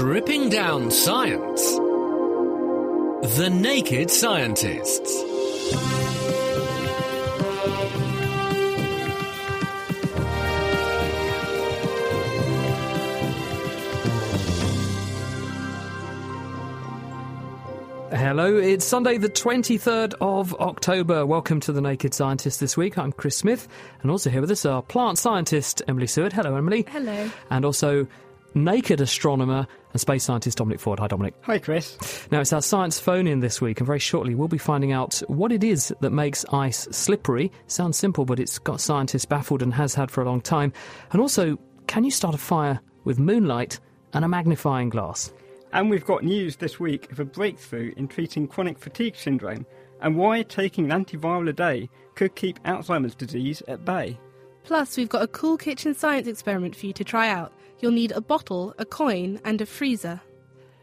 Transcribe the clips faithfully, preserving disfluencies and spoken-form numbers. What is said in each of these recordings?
Stripping down science. The Naked Scientists. Hello, it's Sunday the twenty-third of October. Welcome to The Naked Scientists this week. I'm Chris Smith, and also here with us are plant scientist Emily Seward. Hello, Emily. Hello. And also naked astronomer and space scientist Dominic Ford. Hi, Dominic. Hi, Chris. Now, it's our science phone-in this week, and very shortly we'll be finding out what it is that makes ice slippery. Sounds simple, but it's got scientists baffled and has had for a long time. And also, can you start a fire with moonlight and a magnifying glass? And we've got news this week of a breakthrough in treating chronic fatigue syndrome and why taking an antiviral a day could keep Alzheimer's disease at bay. Plus, we've got a cool kitchen science experiment for you to try out. You'll need a bottle, a coin and a freezer.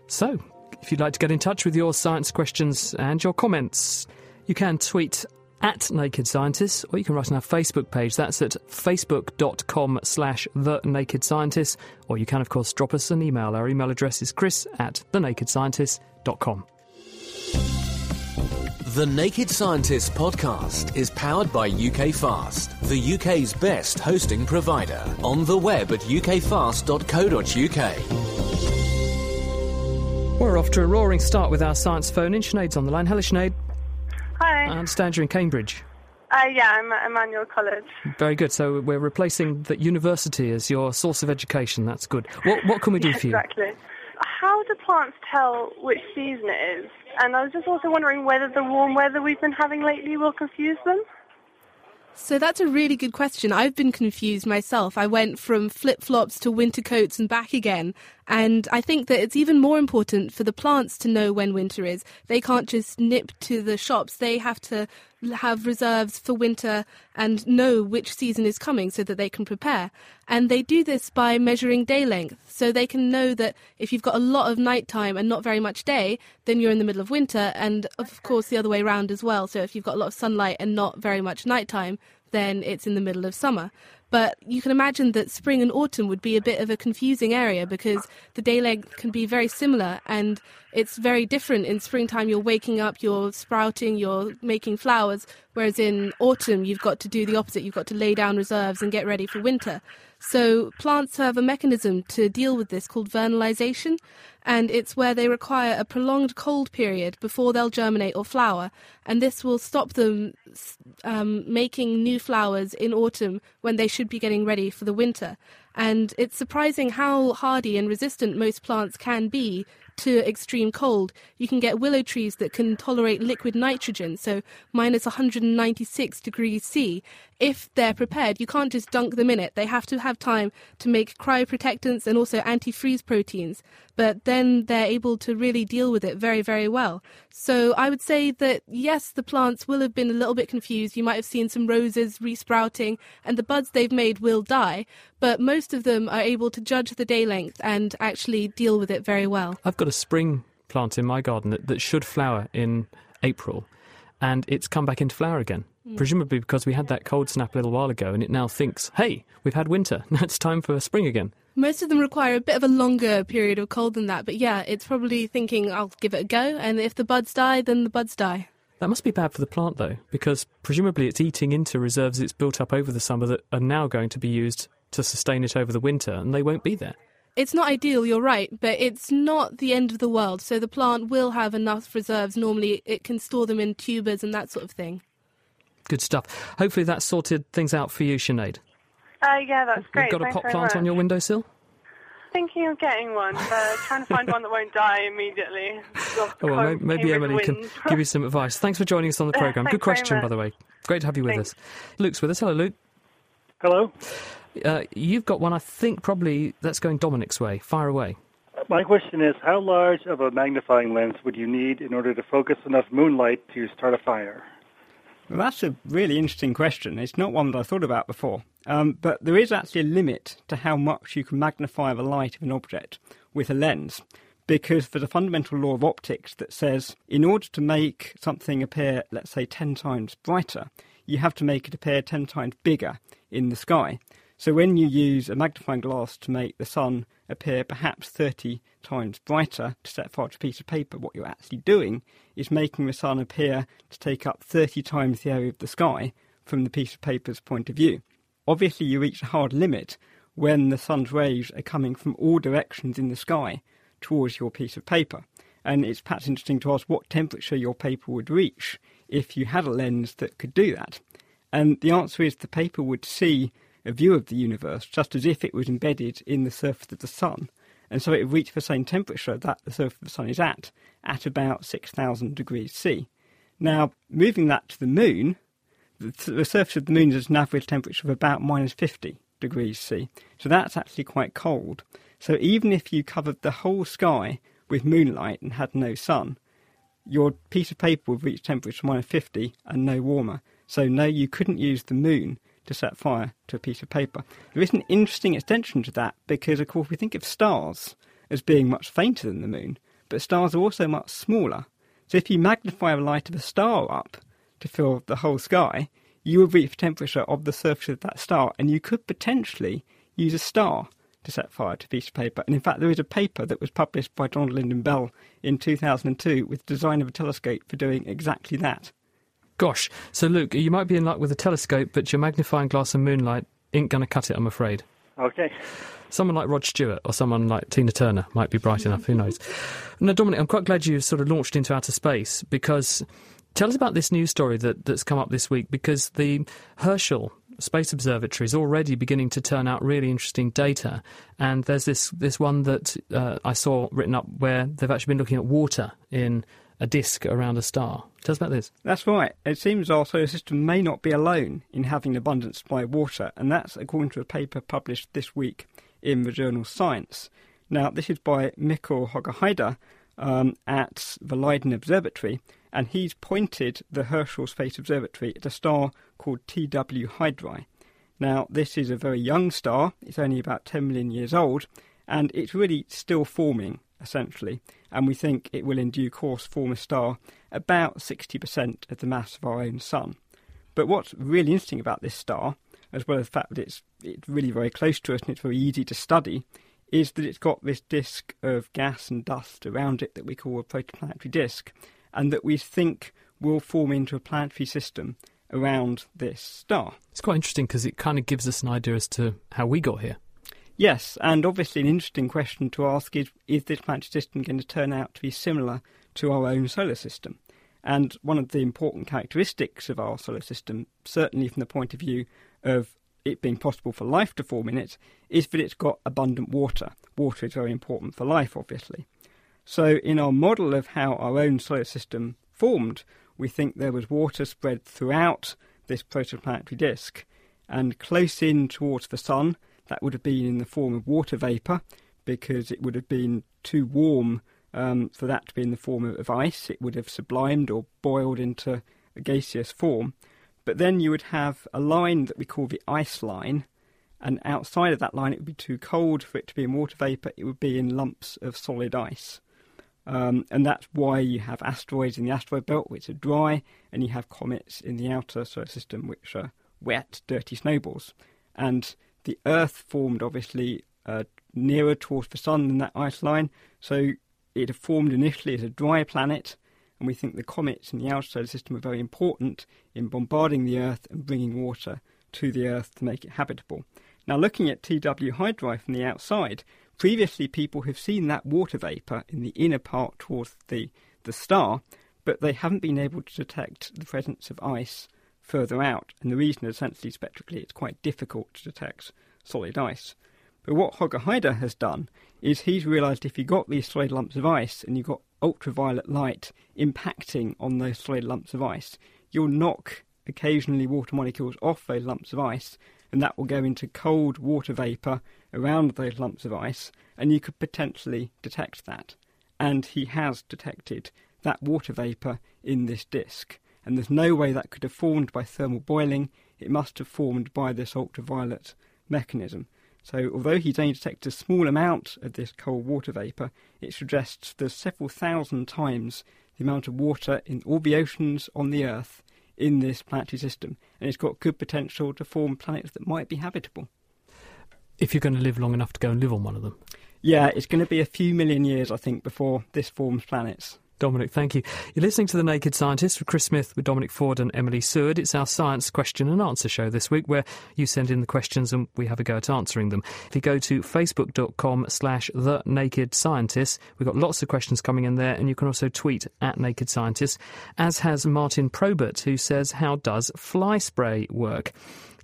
So, if you'd like to get in touch with your science questions and your comments, you can tweet at Naked Scientists, or you can write on our Facebook page. That's at facebook.com slash The Naked Scientists. Or you can, of course, drop us an email. Our email address is chris at thenakedscientists.com. The Naked Scientists podcast is powered by U K Fast, the U K's best hosting provider. On the web at u k fast dot co dot u k. We're off to a roaring start with our science phone-in. Sinead's on the line. Hello, Sinead. Hi. I understand you're in Cambridge. Uh, yeah, I'm at Emmanuel College. Very good. So we're replacing the university as your source of education. That's good. What, what can we do yeah, for you? Exactly. How do plants tell which season it is? And I was just also wondering whether the warm weather we've been having lately will confuse them. So that's a really good question. I've been confused myself. I went from flip-flops to winter coats and back again. And I think that it's even more important for the plants to know when winter is. They can't just nip to the shops. They have to have reserves for winter and know which season is coming so that they can prepare. And they do this by measuring day length. So they can know that if you've got a lot of nighttime and not very much day, then you're in the middle of winter. And of course, the other way around as well. So if you've got a lot of sunlight and not very much nighttime, then it's in the middle of summer. But you can imagine that spring and autumn would be a bit of a confusing area because the day length can be very similar and it's very different. In springtime, you're waking up, you're sprouting, you're making flowers, whereas in autumn, you've got to do the opposite. You've got to lay down reserves and get ready for winter. So plants have a mechanism to deal with this called vernalization, and it's where they require a prolonged cold period before they'll germinate or flower, and this will stop them um, making new flowers in autumn when they should be getting ready for the winter. And it's surprising how hardy and resistant most plants can be to extreme cold. You can get willow trees that can tolerate liquid nitrogen, so minus one hundred ninety-six degrees C. If they're prepared, you can't just dunk them in it. They have to have time to make cryoprotectants and also antifreeze proteins. But then they're able to really deal with it very, very well. So I would say that, yes, the plants will have been a little bit confused. You might have seen some roses resprouting, and the buds they've made will die. But most of them are able to judge the day length and actually deal with it very well. I've got a spring plant in my garden that, that should flower in April, and it's come back into flower again, mm. presumably because we had that cold snap a little while ago, and it now thinks, hey, we've had winter, now it's time for spring again. Most of them require a bit of a longer period of cold than that, but yeah, it's probably thinking, I'll give it a go, and if the buds die, then the buds die. That must be bad for the plant, though, because presumably it's eating into reserves it's built up over the summer that are now going to be used to sustain it over the winter, and they won't be there. It's not ideal, you're right, but it's not the end of the world, so the plant will have enough reserves. Normally it can store them in tubers and that sort of thing. Good stuff. Hopefully that sorted things out for you, Sinead. Uh, yeah, that's great. You've got Thanks a pot plant on your windowsill? Thinking of getting one, but trying to find one that won't die immediately. Oh, well, maybe Emily can give you some advice. Thanks for joining us on the programme. Good question, by the way. Great to have you with Thanks. us. Luke's with us. Hello, Luke. Hello. Uh, you've got one, I think, probably that's going Dominic's way. Fire away. My question is, how large of a magnifying lens would you need in order to focus enough moonlight to start a fire? Well, that's a really interesting question. It's not one that I thought about before. Um, but there is actually a limit to how much you can magnify the light of an object with a lens, because there's a fundamental law of optics that says in order to make something appear, let's say, ten times brighter, you have to make it appear ten times bigger in the sky. So when you use a magnifying glass to make the sun appear perhaps thirty times brighter to set fire to a piece of paper, what you're actually doing is making the sun appear to take up thirty times the area of the sky from the piece of paper's point of view. Obviously, you reach a hard limit when the sun's rays are coming from all directions in the sky towards your piece of paper. And it's perhaps interesting to ask what temperature your paper would reach if you had a lens that could do that. And the answer is the paper would see a view of the universe just as if it was embedded in the surface of the sun, and so it would reach the same temperature that the surface of the sun is at, at about six thousand degrees C. Now, moving that to the moon, the, the surface of the moon is at an average temperature of about minus fifty degrees C, so that's actually quite cold. So even if you covered the whole sky with moonlight and had no sun, your piece of paper would reach temperature minus fifty and no warmer. So no, you couldn't use the moon to set fire to a piece of paper. There is an interesting extension to that because, of course, we think of stars as being much fainter than the moon, but stars are also much smaller. So if you magnify the light of a star up to fill the whole sky, you would reach the temperature of the surface of that star, and you could potentially use a star to set fire to a piece of paper. And in fact, there is a paper that was published by Donald Lynden-Bell in two thousand two with the design of a telescope for doing exactly that. Gosh, so Luke, you might be in luck with a telescope, but your magnifying glass and moonlight ain't going to cut it, I'm afraid. OK. Someone like Rod Stewart or someone like Tina Turner might be bright enough, who knows. Now, Dominic, I'm quite glad you sort of launched into outer space, because tell us about this news story that, that's come up this week, because the Herschel Space Observatory is already beginning to turn out really interesting data, and there's this, this one that uh, I saw written up where they've actually been looking at water in a disk around a star. Tell us about this. That's right. It seems our solar system may not be alone in having an abundance by water, and that's according to a paper published this week in the journal Science. Now, this is by Mikkel Hogerheijde um, at the Leiden Observatory, and he's pointed the Herschel Space Observatory at a star called T W Hydrae. Now, this is a very young star. It's only about ten million years old, and it's really still forming, essentially, and we think it will in due course form a star about sixty percent of the mass of our own sun. But what's really interesting about this star, as well as the fact that it's, it's really very close to us and it's very easy to study, is that it's got this disk of gas and dust around it that we call a protoplanetary disk, and that we think will form into a planetary system around this star. It's quite interesting because it kind of gives us an idea as to how we got here. Yes, and obviously an interesting question to ask is, is this planetary system going to turn out to be similar to our own solar system? And one of the important characteristics of our solar system, certainly from the point of view of it being possible for life to form in it, is that it's got abundant water. Water is very important for life, obviously. So in our model of how our own solar system formed, we think there was water spread throughout this protoplanetary disk, and close in towards the sun, that would have been in the form of water vapour, because it would have been too warm um, for that to be in the form of ice. It would have sublimed or boiled into a gaseous form. But then you would have a line that we call the ice line, and outside of that line it would be too cold for it to be in water vapour. It would be in lumps of solid ice. Um, and that's why you have asteroids in the asteroid belt, which are dry, and you have comets in the outer solar system, which are wet, dirty snowballs. And the Earth formed, obviously, uh, nearer towards the sun than that ice line. So it formed initially as a dry planet, and we think the comets in the outer solar system are very important in bombarding the Earth and bringing water to the Earth to make it habitable. Now, looking at T W Hydrae from the outside, previously people have seen that water vapour in the inner part towards the, the star, but they haven't been able to detect the presence of ice further out, and the reason is essentially spectrally it's quite difficult to detect solid ice. But what Hogerheijde has done is he's realised if you got these solid lumps of ice and you've got ultraviolet light impacting on those solid lumps of ice, you'll knock occasionally water molecules off those lumps of ice, and that will go into cold water vapour around those lumps of ice, and you could potentially detect that. And he has detected that water vapour in this disk. And there's no way that could have formed by thermal boiling. It must have formed by this ultraviolet mechanism. So although he's only detected a small amount of this cold water vapour, it suggests there's several thousand times the amount of water in all the oceans on the Earth in this planetary system. And it's got good potential to form planets that might be habitable. if you're going to live long enough to go and live on one of them. Yeah, it's going to be a few million years, I think, before this forms planets. Dominic, thank you. You're listening to The Naked Scientists with Chris Smith, with Dominic Ford and Emily Seward. It's our science question and answer show this week, where you send in the questions and we have a go at answering them. If you go to facebook.com slash The Naked Scientists, we've got lots of questions coming in there, and you can also tweet at Naked Scientists, as has Martin Probert, who says, how does fly spray work?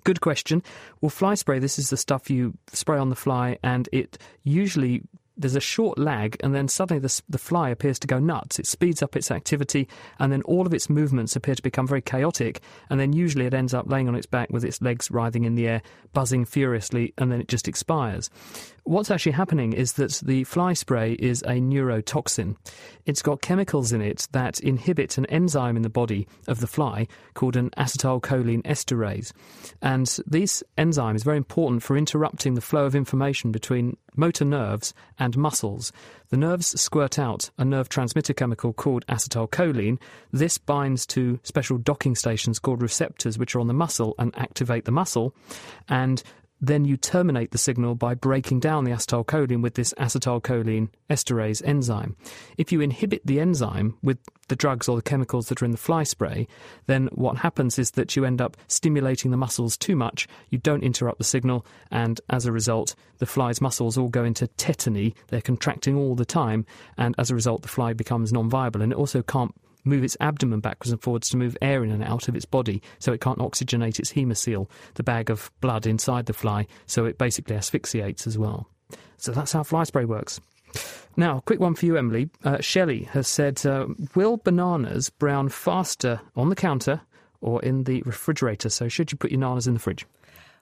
Good question. Well, fly spray, this is the stuff you spray on the fly, and it usually... there's a short lag, and then suddenly the, the fly appears to go nuts. It speeds up its activity, and then all of its movements appear to become very chaotic, and then usually it ends up laying on its back with its legs writhing in the air, buzzing furiously, and then it just expires. What's actually happening is that the fly spray is a neurotoxin. It's got chemicals in it that inhibit an enzyme in the body of the fly called an acetylcholine esterase. And this enzyme is very important for interrupting the flow of information between motor nerves and muscles. The nerves squirt out a nerve transmitter chemical called acetylcholine. This binds to special docking stations called receptors, which are on the muscle and activate the muscle. And then you terminate the signal by breaking down the acetylcholine with this acetylcholine esterase enzyme. If you inhibit the enzyme with the drugs or the chemicals that are in the fly spray, then what happens is that you end up stimulating the muscles too much, you don't interrupt the signal, and as a result, the fly's muscles all go into tetany, they're contracting all the time, and as a result, the fly becomes non-viable, and it also can't move its abdomen backwards and forwards to move air in and out of its body, so it can't oxygenate its haemocoel, the bag of blood inside the fly, so it basically asphyxiates as well. So that's how fly spray works. Now, quick one for you, Emily. Uh, Shelley has said, uh, will bananas brown faster on the counter or in the refrigerator? So should you put your bananas in the fridge?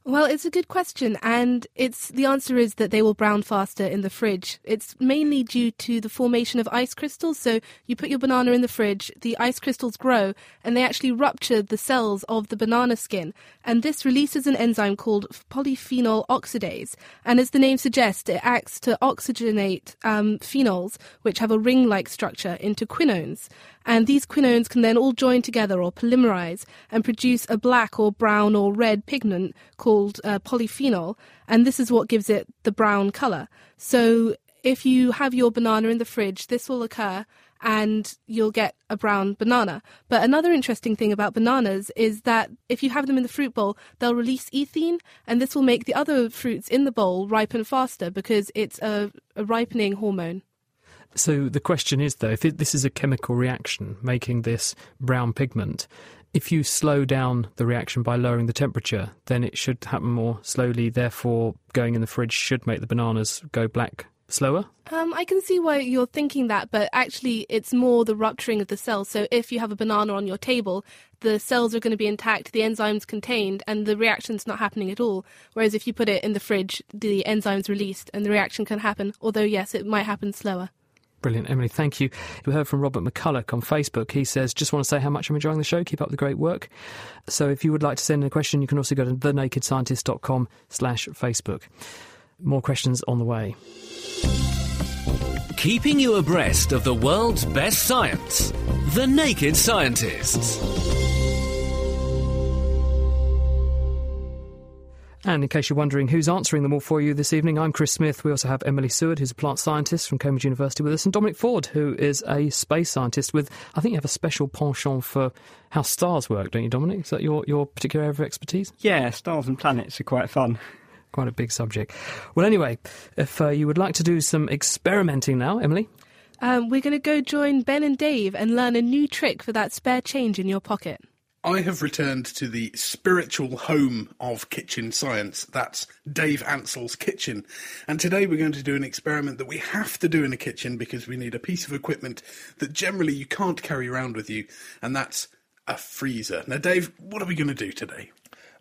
Well, it's a good question, and it's the answer is that they will brown faster in the fridge. It's mainly due to the formation of ice crystals. So you put your banana in the fridge, the ice crystals grow, and they actually rupture the cells of the banana skin. And this releases an enzyme called polyphenol oxidase. And as the name suggests, it acts to oxygenate um, phenols, which have a ring-like structure, into quinones. And these quinones can then all join together or polymerize and produce a black or brown or red pigment called uh, polyphenol. And this is what gives it the brown color. So if you have your banana in the fridge, this will occur and you'll get a brown banana. But another interesting thing about bananas is that if you have them in the fruit bowl, they'll release ethene, and this will make the other fruits in the bowl ripen faster because it's a, a ripening hormone. So the question is, though, if it, this is a chemical reaction making this brown pigment, if you slow down the reaction by lowering the temperature, then it should happen more slowly. Therefore, going in the fridge should make the bananas go black slower? Um, I can see why you're thinking that, but actually it's more the rupturing of the cells. So if you have a banana on your table, the cells are going to be intact, the enzyme's contained, and the reaction's not happening at all. Whereas if you put it in the fridge, the enzyme's released and the reaction can happen, although, yes, it might happen slower. Brilliant, Emily, thank you. We heard from Robert McCulloch on Facebook. He says, just want to say how much I'm enjoying the show. Keep up the great work. So if you would like to send in a question, you can also go to thenakedscientist.com slash Facebook. More questions on the way. Keeping you abreast of the world's best science, The Naked Scientists. And in case you're wondering who's answering them all for you this evening, I'm Chris Smith. We also have Emily Seward, who's a plant scientist from Cambridge University with us, and Dominic Ford, who is a space scientist with, I think you have a special penchant for how stars work, don't you, Dominic? Is that your, your particular area of expertise? Yeah, stars and planets are quite fun. Quite a big subject. Well, anyway, if uh, you would like to do some experimenting now, Emily? Um, we're going to go join Ben and Dave and learn a new trick for that spare change in your pocket. I have returned to the spiritual home of kitchen science. That's Dave Ansell's kitchen. And today we're going to do an experiment that we have to do in a kitchen because we need a piece of equipment that generally you can't carry around with you, and that's a freezer. Now, Dave, what are we going to do today?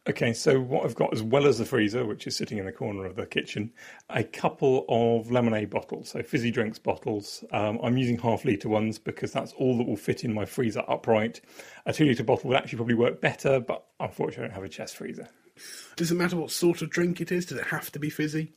Okay, so what I've got, as well as the freezer, which is sitting in the corner of the kitchen, a couple of lemonade bottles, so fizzy drinks bottles. Um, I'm using half-litre ones because that's all that will fit in my freezer upright. A two-litre bottle would actually probably work better, but unfortunately I don't have a chest freezer. Does it matter what sort of drink it is? Does it have to be fizzy?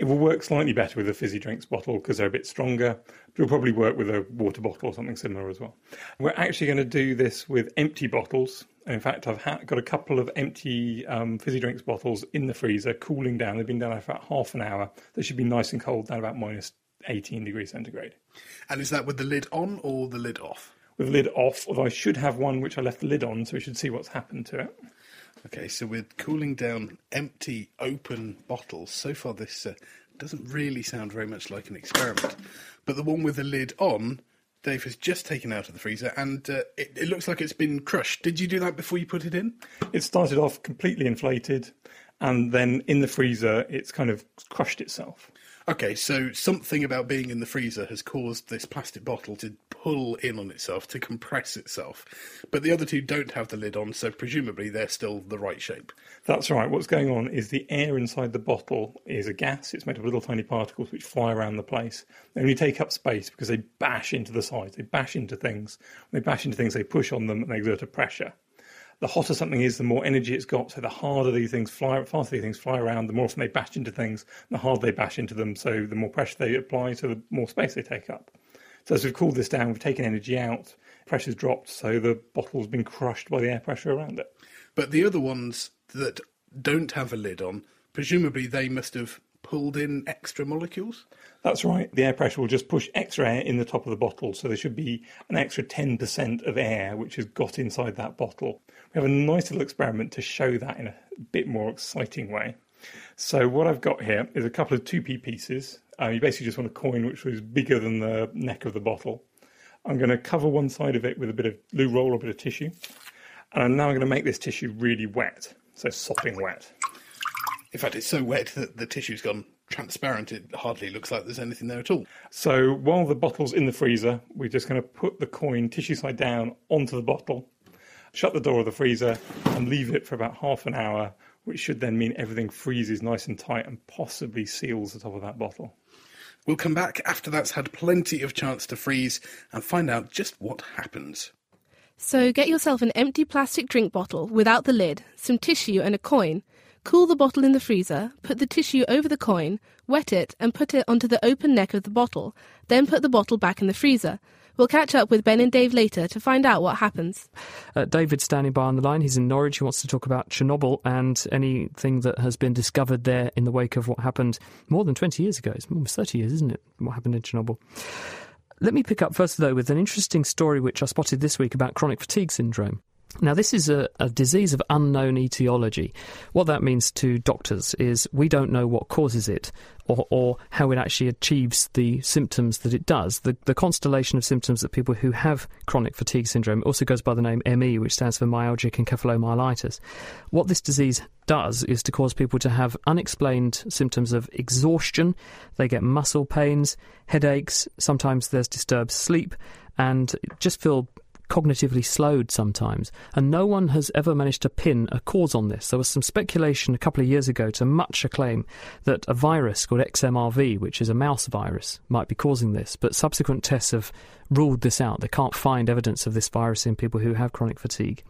It will work slightly better with a fizzy drinks bottle because they're a bit stronger. But it'll probably work with a water bottle or something similar as well. We're actually going to do this with empty bottles. And in fact, I've ha- got a couple of empty um, fizzy drinks bottles in the freezer cooling down. They've been down there for about half an hour. They should be nice and cold, down about minus eighteen degrees centigrade. And is that with the lid on or the lid off? With the lid off, although I should have one which I left the lid on, so we should see what's happened to it. Okay, so we're cooling down empty, open bottles. So far this uh, doesn't really sound very much like an experiment. But the one with the lid on, Dave has just taken out of the freezer, and uh, it, it looks like it's been crushed. Did you do that before you put it in? It started off completely inflated, and then in the freezer it's kind of crushed itself. Okay, so something about being in the freezer has caused this plastic bottle to pull in on itself, to compress itself. But the other two don't have the lid on, so presumably they're still the right shape. That's right. What's going on is the air inside the bottle is a gas. It's made of little tiny particles which fly around the place. They only take up space because they bash into the sides. They bash into things. When they bash into things, they push on them and they exert a pressure. The hotter something is, the more energy it's got, so the harder these things fly, faster these things fly around, the more often they bash into things, and the harder they bash into them, so the more pressure they apply, so the more space they take up. So as we've cooled this down, we've taken energy out, pressure's dropped, so the bottle's been crushed by the air pressure around it. But the other ones that don't have a lid on, presumably they must have pulled in extra molecules? That's right. The air pressure will just push extra air in the top of the bottle, so there should be an extra ten percent of air which has got inside that bottle. We have a nice little experiment to show that in a bit more exciting way. So what I've got here is a couple of two p pieces. Uh, you basically just want a coin which was bigger than the neck of the bottle. I'm going to cover one side of it with a bit of loo roll or a bit of tissue. And now I'm going to make this tissue really wet, so sopping wet. In fact, it's so wet that the tissue's gone transparent. It hardly looks like there's anything there at all. So while the bottle's in the freezer, we're just going to put the coin tissue side down onto the bottle, shut the door of the freezer and leave it for about half an hour, which should then mean everything freezes nice and tight and possibly seals the top of that bottle. We'll come back after that's had plenty of chance to freeze and find out just what happens. So get yourself an empty plastic drink bottle without the lid, some tissue and a coin. Cool the bottle in the freezer, put the tissue over the coin, wet it and put it onto the open neck of the bottle. Then put the bottle back in the freezer. We'll catch up with Ben and Dave later to find out what happens. Uh, David's standing by on the line. He's in Norwich. He wants to talk about Chernobyl and anything that has been discovered there in the wake of what happened more than twenty years ago. It's almost thirty years, isn't it, what happened in Chernobyl? Let me pick up first, though, with an interesting story which I spotted this week about chronic fatigue syndrome. Now, this is a, a disease of unknown etiology. What that means to doctors is we don't know what causes it or, or how it actually achieves the symptoms that it does. The, the constellation of symptoms that people who have chronic fatigue syndrome also goes by the name M E, which stands for myalgic encephalomyelitis. What this disease does is to cause people to have unexplained symptoms of exhaustion. They get muscle pains, headaches, sometimes there's disturbed sleep, and just feel cognitively slowed sometimes, and no one has ever managed to pin a cause on this. There was some speculation a couple of years ago to much acclaim that a virus called X M R V, which is a mouse virus, might be causing this, but subsequent tests have ruled this out. They can't find evidence of this virus in people who have chronic fatigue.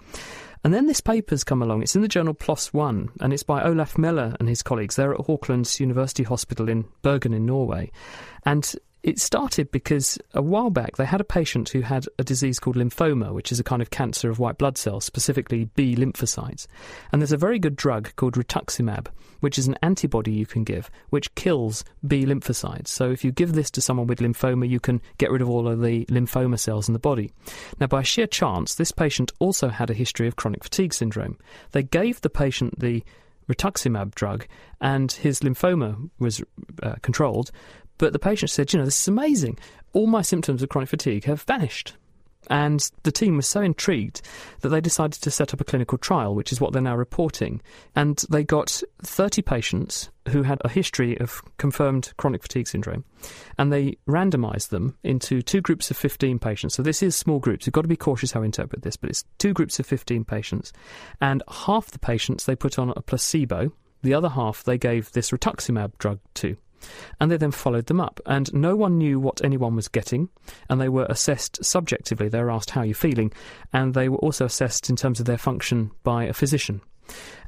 And then this paper's come along. It's in the journal PLOS One, and it's by Olaf Meller and his colleagues. They're at Hawklands University Hospital in Bergen in Norway. And it started because a while back they had a patient who had a disease called lymphoma, which is a kind of cancer of white blood cells, specifically B lymphocytes. And there's a very good drug called rituximab, which is an antibody you can give, which kills B lymphocytes. So if you give this to someone with lymphoma, you can get rid of all of the lymphoma cells in the body. Now, by sheer chance, this patient also had a history of chronic fatigue syndrome. They gave the patient the rituximab drug, and his lymphoma was uh, controlled. But the patient said, you know, this is amazing. All my symptoms of chronic fatigue have vanished. And the team was so intrigued that they decided to set up a clinical trial, which is what they're now reporting. And they got thirty patients who had a history of confirmed chronic fatigue syndrome. And they randomised them into two groups of fifteen patients. So this is small groups. You've got to be cautious how you interpret this, but it's two groups of fifteen patients. And half the patients they put on a placebo. The other half they gave this rituximab drug to. And they then followed them up, and no one knew what anyone was getting, and they were assessed subjectively. They were asked, how are you feeling? And they were also assessed in terms of their function by a physician.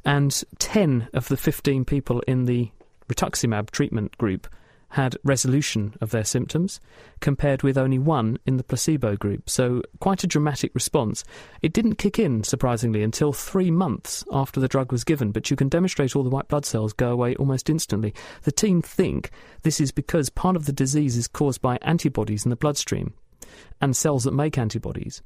And ten of the fifteen people in the rituximab treatment group had resolution of their symptoms, compared with only one in the placebo group, so quite a dramatic response. It didn't kick in, surprisingly, until three months after the drug was given, but you can demonstrate all the white blood cells go away almost instantly. The team think this is because part of the disease is caused by antibodies in the bloodstream and cells that make antibodies.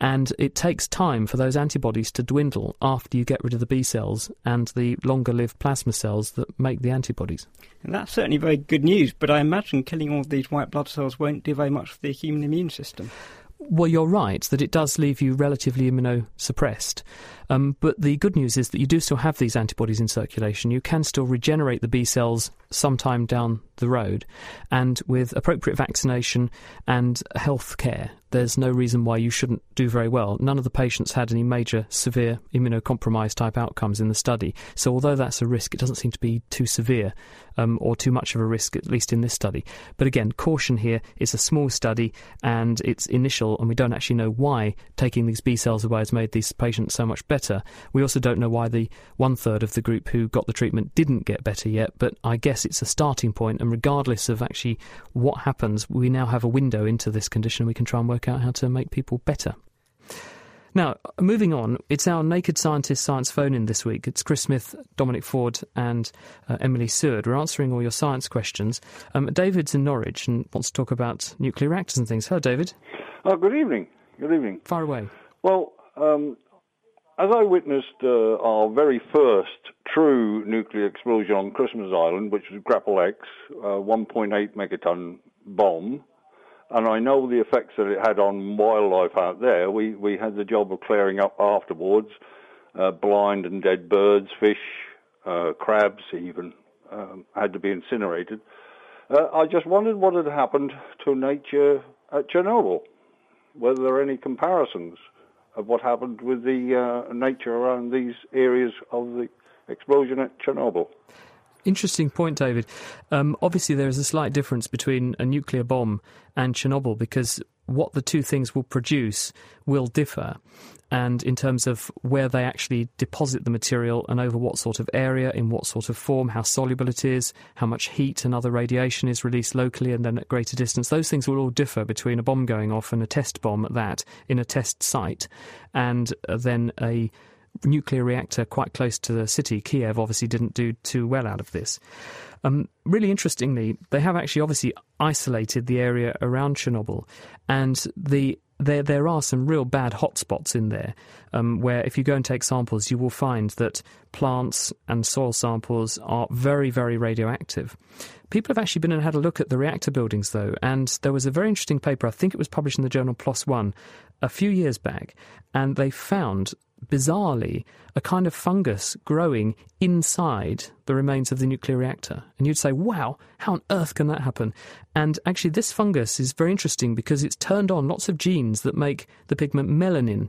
And it takes time for those antibodies to dwindle after you get rid of the B cells and the longer-lived plasma cells that make the antibodies. And that's certainly very good news, but I imagine killing all these white blood cells won't do very much for the human immune system. Well, you're right that it does leave you relatively immunosuppressed. Um, but the good news is that you do still have these antibodies in circulation. You can still regenerate the B cells sometime down the road. And with appropriate vaccination and health care, there's no reason why you shouldn't do very well. None of the patients had any major severe immunocompromised type outcomes in the study. So although that's a risk, it doesn't seem to be too severe um, or too much of a risk, at least in this study. But again, caution here. It's a small study and it's initial, and we don't actually know why taking these B cells away has made these patients so much better. We also don't know why the one-third of the group who got the treatment didn't get better yet, but I guess it's a starting point, and regardless of actually what happens, we now have a window into this condition. We can try and work out how to make people better. Now, moving on, it's our Naked Scientist Science Phone-In this week. It's Chris Smith, Dominic Ford and uh, Emily Seward. We're answering all your science questions. Um, David's in Norwich and wants to talk about nuclear reactors and things. Hello, David. Oh, good evening. Good evening. Far away. Well, um, as I witnessed uh, our very first true nuclear explosion on Christmas Island, which was Grapple X, a one point eight megaton bomb, and I know the effects that it had on wildlife out there. We we had the job of clearing up afterwards, uh, blind and dead birds, fish, uh, crabs even, um, had to be incinerated. Uh, I just wondered what had happened to nature at Chernobyl, whether there are any comparisons of what happened with the uh, nature around these areas of the explosion at Chernobyl. Interesting point, David. Um, obviously, there is a slight difference between a nuclear bomb and Chernobyl because what the two things will produce will differ, and in terms of where they actually deposit the material and over what sort of area, in what sort of form, how soluble it is, how much heat and other radiation is released locally and then at greater distance. Those things will all differ between a bomb going off and a test bomb at that in a test site and then a nuclear reactor quite close to the city. Kiev obviously didn't do too well out of this. Um, really interestingly, they have actually obviously isolated the area around Chernobyl, and the there there are some real bad hotspots in there um, where if you go and take samples, you will find that plants and soil samples are very, very radioactive. People have actually been and had a look at the reactor buildings, though, and there was a very interesting paper, I think it was published in the journal PLOS One a few years back, and they found bizarrely a kind of fungus growing inside the remains of the nuclear reactor. And you'd say, wow, how on earth can that happen? And actually this fungus is very interesting because it's turned on lots of genes that make the pigment melanin.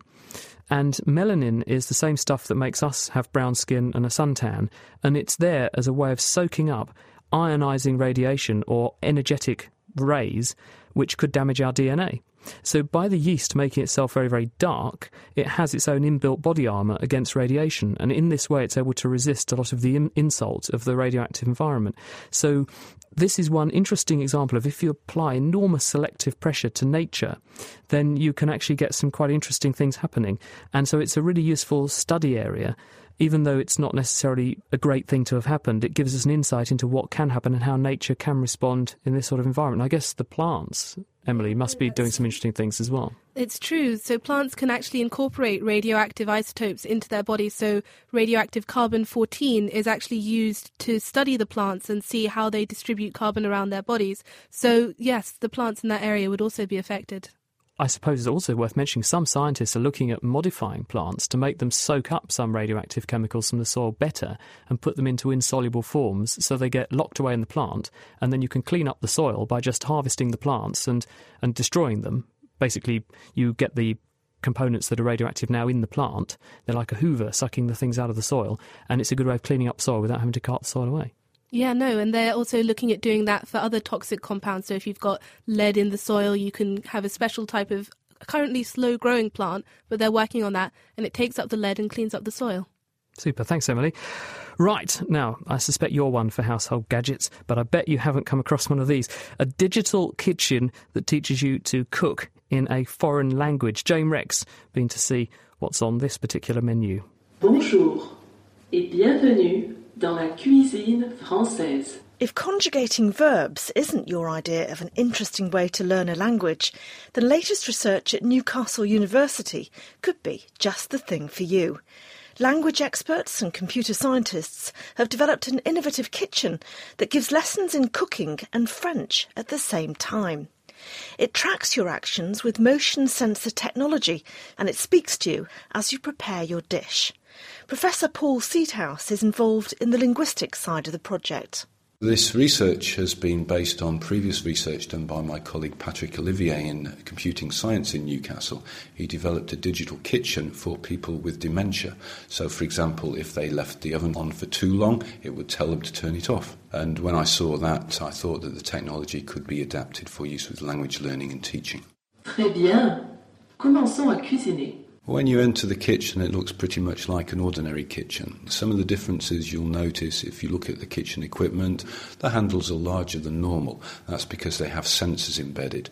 And melanin is the same stuff that makes us have brown skin and a suntan. And it's there as a way of soaking up ionizing radiation or energetic rays which could damage our D N A. So by the yeast making itself very, very dark, it has its own inbuilt body armour against radiation, and in this way it's able to resist a lot of the in- insult of the radioactive environment. So this is one interesting example of if you apply enormous selective pressure to nature, then you can actually get some quite interesting things happening. And so it's a really useful study area. Even though it's not necessarily a great thing to have happened, it gives us an insight into what can happen and how nature can respond in this sort of environment. I guess the plants, Emily, must be doing some interesting things as well. It's true. So plants can actually incorporate radioactive isotopes into their bodies. So radioactive carbon fourteen is actually used to study the plants and see how they distribute carbon around their bodies. So yes, the plants in that area would also be affected. I suppose it's also worth mentioning some scientists are looking at modifying plants to make them soak up some radioactive chemicals from the soil better and put them into insoluble forms so they get locked away in the plant, and then you can clean up the soil by just harvesting the plants and, and destroying them. Basically, you get the components that are radioactive now in the plant. They're like a hoover sucking the things out of the soil, and it's a good way of cleaning up soil without having to cart the soil away. Yeah, no, and they're also looking at doing that for other toxic compounds. So if you've got lead in the soil, you can have a special type of currently slow-growing plant, but they're working on that, and it takes up the lead and cleans up the soil. Super, thanks Emily. Right, now, I suspect you're one for household gadgets, but I bet you haven't come across one of these. A digital kitchen that teaches you to cook in a foreign language. Jane Rex, been to see what's on this particular menu. Bonjour et bienvenue dans la cuisine française. If conjugating verbs isn't your idea of an interesting way to learn a language, the latest research at Newcastle University could be just the thing for you. Language experts and computer scientists have developed an innovative kitchen that gives lessons in cooking and French at the same time. It tracks your actions with motion sensor technology, and it speaks to you as you prepare your dish. Professor Paul Seedhouse is involved in the linguistics side of the project. This research has been based on previous research done by my colleague Patrick Olivier in computing science in Newcastle. He developed a digital kitchen for people with dementia. So, for example, if they left the oven on for too long, it would tell them to turn it off. And when I saw that, I thought that the technology could be adapted for use with language learning and teaching. Très bien. Commençons à cuisiner. When you enter the kitchen, it looks pretty much like an ordinary kitchen. Some of the differences you'll notice if you look at the kitchen equipment, the handles are larger than normal. That's because they have sensors embedded.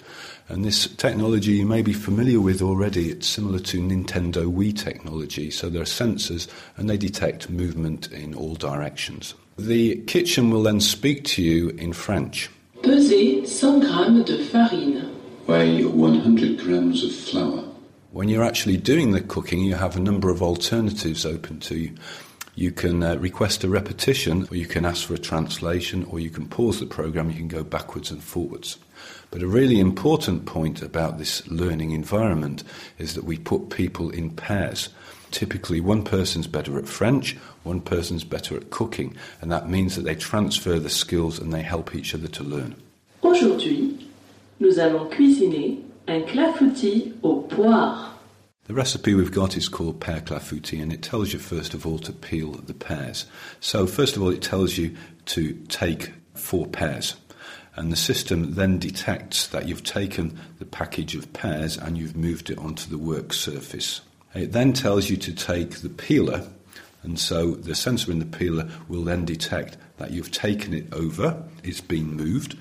And this technology you may be familiar with already. It's similar to Nintendo Wii technology. So there are sensors and they detect movement in all directions. The kitchen will then speak to you in French. Pesez cent grammes de farine. Weigh one hundred grams of flour. When you're actually doing the cooking, you have a number of alternatives open to you. You can uh, request a repetition, or you can ask for a translation, or you can pause the programme, you can go backwards and forwards. But a really important point about this learning environment is that we put people in pairs. Typically, one person's better at French, one person's better at cooking, and that means that they transfer the skills and they help each other to learn. Aujourd'hui, nous allons cuisiner un clafoutis aux poires. The recipe we've got is called pear clafoutis, and it tells you first of all to peel the pears. So first of all it tells you to take four pears, and the system then detects that you've taken the package of pears and you've moved it onto the work surface. It then tells you to take the peeler, and so the sensor in the peeler will then detect that you've taken it over, it's been moved,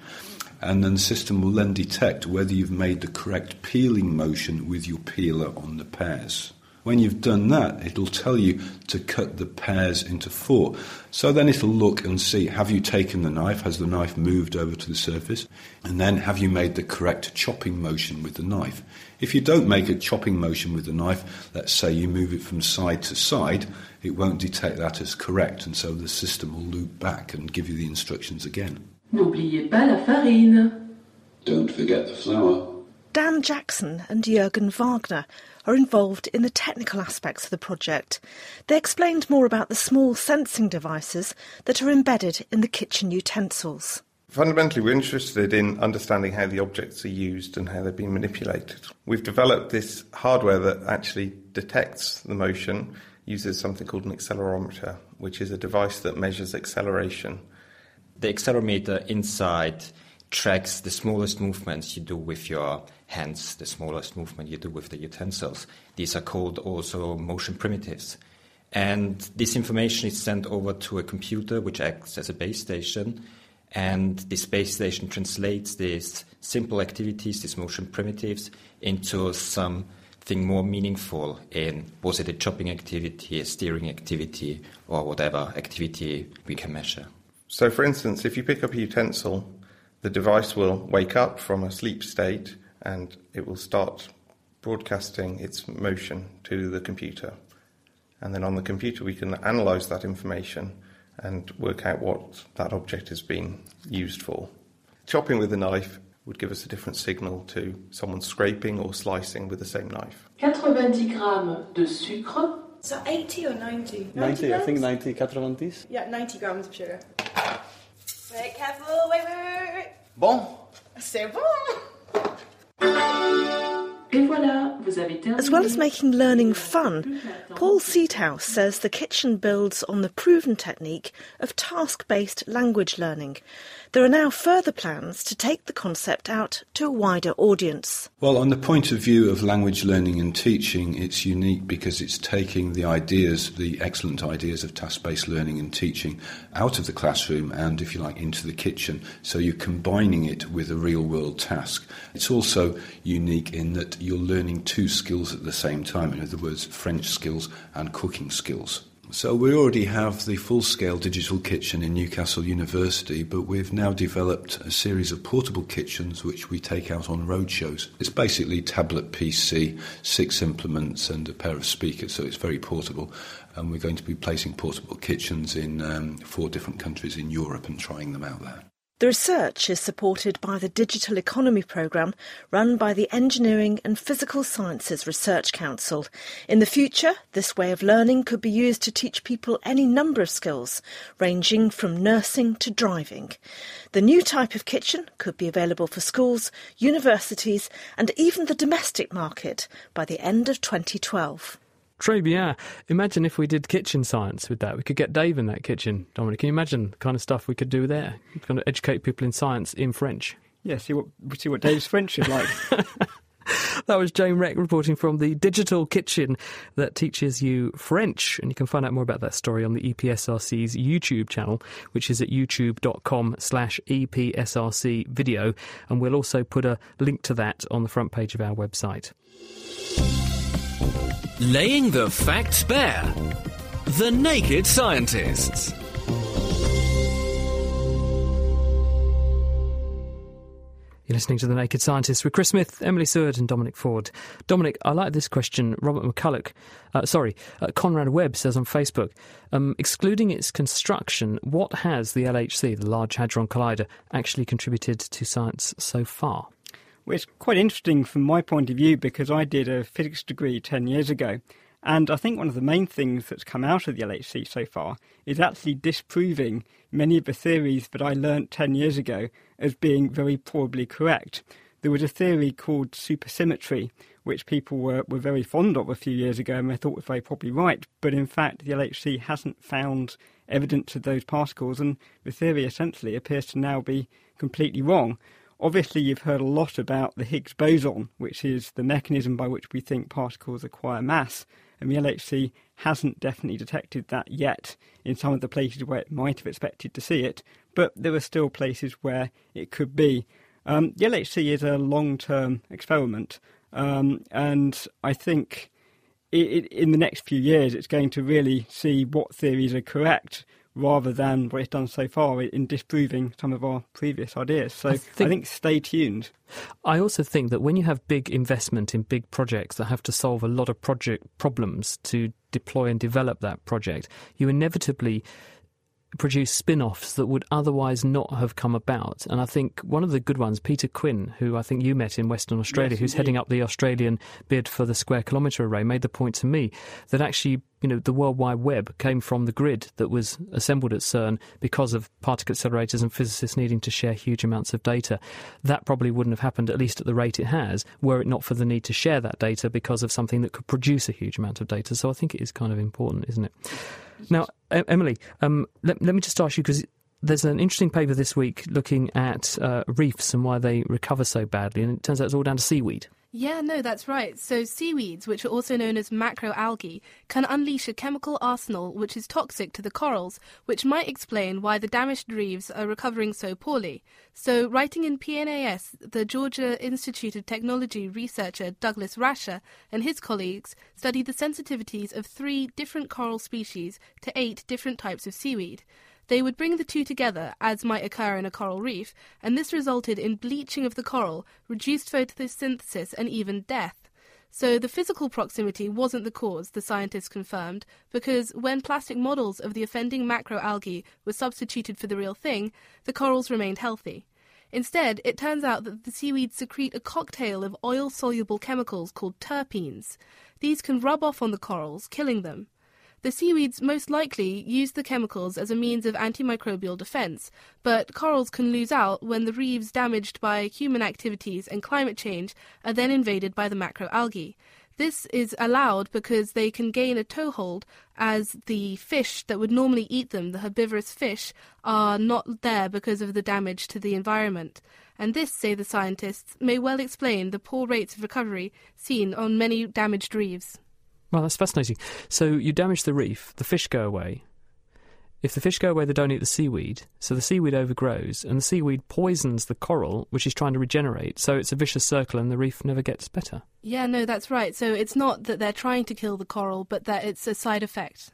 and then the system will then detect whether you've made the correct peeling motion with your peeler on the pears. When you've done that, it'll tell you to cut the pears into four. So then it'll look and see, have you taken the knife? Has the knife moved over to the surface? And then have you made the correct chopping motion with the knife? If you don't make a chopping motion with the knife, let's say you move it from side to side, it won't detect that as correct, and so the system will loop back and give you the instructions again. N'oubliez pas la farine. Don't forget the flour. Dan Jackson and Jürgen Wagner are involved in the technical aspects of the project. They explained more about the small sensing devices that are embedded in the kitchen utensils. Fundamentally, we're interested in understanding how the objects are used and how they're being manipulated. We've developed this hardware that actually detects the motion, uses something called an accelerometer, which is a device that measures acceleration. The accelerometer inside tracks the smallest movements you do with your hands, the smallest movement you do with the utensils. These are called also motion primitives. And this information is sent over to a computer which acts as a base station. And this base station translates these simple activities, these motion primitives, into something more meaningful in, was it a chopping activity, a steering activity, or whatever activity we can measure. So, for instance, if you pick up a utensil, the device will wake up from a sleep state and it will start broadcasting its motion to the computer. And then on the computer we can analyse that information and work out what that object has been used for. Chopping with a knife would give us a different signal to someone scraping or slicing with the same knife. eighty grams de sucre. So eighty or ninety? ninety, ninety, I think ninety, eighty. Yeah, ninety grams of sugar. Wait, careful, wait, wait, wait. Bon. C'est bon. Et voilà, As well as making learning fun, Paul Seedhouse says the kitchen builds on the proven technique of task-based language learning. There are now further plans to take the concept out to a wider audience. Well, on the point of view of language learning and teaching, it's unique because it's taking the ideas, the excellent ideas of task-based learning and teaching out of the classroom and, if you like, into the kitchen. So you're combining it with a real-world task. It's also unique in that you're learning two skills at the same time, in other words, French skills and cooking skills. So we already have the full-scale digital kitchen in Newcastle University, but we've now developed a series of portable kitchens which we take out on roadshows. It's basically tablet P C, six implements and a pair of speakers, so it's very portable. And we're going to be placing portable kitchens in um, four different countries in Europe and trying them out there. The research is supported by the Digital Economy Programme, run by the Engineering and Physical Sciences Research Council. In the future, this way of learning could be used to teach people any number of skills, ranging from nursing to driving. The new type of kitchen could be available for schools, universities, and even the domestic market by the end of twenty twelve. True, yeah. Imagine if we did kitchen science with that. We could get Dave in that kitchen, Dominic. Can you imagine the kind of stuff we could do there? Kind of educate people in science in French. Yeah, see what, see what Dave's French is like. That was Jane Reck reporting from the digital kitchen that teaches you French. And you can find out more about that story on the E P S R C's YouTube channel, which is at youtube.com slash EPSRC video. And we'll also put a link to that on the front page of our website. Laying the facts bare. The Naked Scientists. You're listening to The Naked Scientists with Chris Smith, Emily Seward and Dominic Ford. Dominic, I like this question. Robert McCulloch, uh, sorry, uh, Conrad Webb says on Facebook, um, excluding its construction, what has the L H C, the Large Hadron Collider, actually contributed to science so far? Well, it's quite interesting from my point of view because I did a physics degree ten years ago, and I think one of the main things that's come out of the L H C so far is actually disproving many of the theories that I learnt ten years ago as being very probably correct. There was a theory called supersymmetry, which people were, were very fond of a few years ago and they thought was very probably right, but in fact the L H C hasn't found evidence of those particles, and the theory essentially appears to now be completely wrong. Obviously, you've heard a lot about the Higgs boson, which is the mechanism by which we think particles acquire mass, and the L H C hasn't definitely detected that yet in some of the places where it might have expected to see it, but there are still places where it could be. Um, the L H C is a long-term experiment, um, and I think it, it, in the next few years it's going to really see what theories are correct, rather than what it's done so far in disproving some of our previous ideas. So I think, I think stay tuned. I also think that when you have big investment in big projects that have to solve a lot of project problems to deploy and develop that project, you inevitably produce spin-offs that would otherwise not have come about. And I think one of the good ones, Peter Quinn, who I think you met in Western Australia, yes, who's indeed. Heading up the Australian bid for the Square Kilometre Array, made the point to me that actually, you know, the World Wide Web came from the grid that was assembled at CERN because of particle accelerators and physicists needing to share huge amounts of data. That probably wouldn't have happened, at least at the rate it has, were it not for the need to share that data because of something that could produce a huge amount of data. So I think it is kind of important, isn't it? Now, Emily, um, let, let me just ask you, because there's an interesting paper this week looking at uh, reefs and why they recover so badly, and it turns out it's all down to seaweed. Yeah, no, that's right. So seaweeds, which are also known as macroalgae, can unleash a chemical arsenal which is toxic to the corals, which might explain why the damaged reefs are recovering so poorly. So writing in P N A S, the Georgia Institute of Technology researcher Douglas Rasher and his colleagues studied the sensitivities of three different coral species to eight different types of seaweed. They would bring the two together, as might occur in a coral reef, and this resulted in bleaching of the coral, reduced photosynthesis and even death. So the physical proximity wasn't the cause, the scientists confirmed, because when plastic models of the offending macroalgae were substituted for the real thing, the corals remained healthy. Instead, it turns out that the seaweeds secrete a cocktail of oil-soluble chemicals called terpenes. These can rub off on the corals, killing them. The seaweeds most likely use the chemicals as a means of antimicrobial defence, but corals can lose out when the reefs damaged by human activities and climate change are then invaded by the macroalgae. This is allowed because they can gain a toehold, as the fish that would normally eat them, the herbivorous fish, are not there because of the damage to the environment. And this, say the scientists, may well explain the poor rates of recovery seen on many damaged reefs. Well, that's fascinating. So you damage the reef, the fish go away. If the fish go away, they don't eat the seaweed, so the seaweed overgrows, and the seaweed poisons the coral, which is trying to regenerate, so it's a vicious circle and the reef never gets better. Yeah, no, that's right. So it's not that they're trying to kill the coral, but that it's a side effect.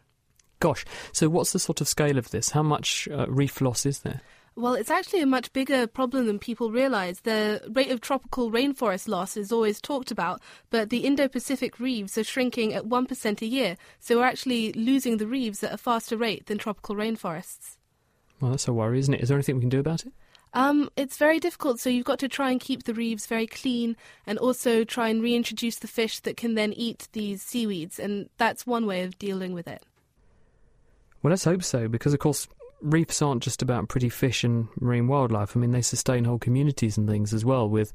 Gosh, so what's the sort of scale of this? How much uh, reef loss is there? Well, it's actually a much bigger problem than people realise. The rate of tropical rainforest loss is always talked about, but the Indo-Pacific reefs are shrinking at one percent a year, so we're actually losing the reefs at a faster rate than tropical rainforests. Well, that's a worry, isn't it? Is there anything we can do about it? Um, it's very difficult, so you've got to try and keep the reefs very clean and also try and reintroduce the fish that can then eat these seaweeds, and that's one way of dealing with it. Well, let's hope so, because, of course, reefs aren't just about pretty fish and marine wildlife. I mean, they sustain whole communities and things as well, with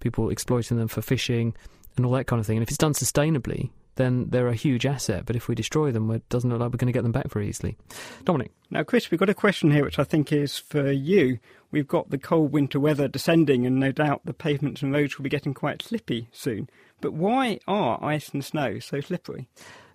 people exploiting them for fishing and all that kind of thing. And if it's done sustainably, then they're a huge asset. But if we destroy them, it doesn't look like we're going to get them back very easily. Dominic? Now, Chris, we've got a question here which I think is for you. We've got the cold winter weather descending, and no doubt the pavements and roads will be getting quite slippy soon. But why are ice and snow so slippery?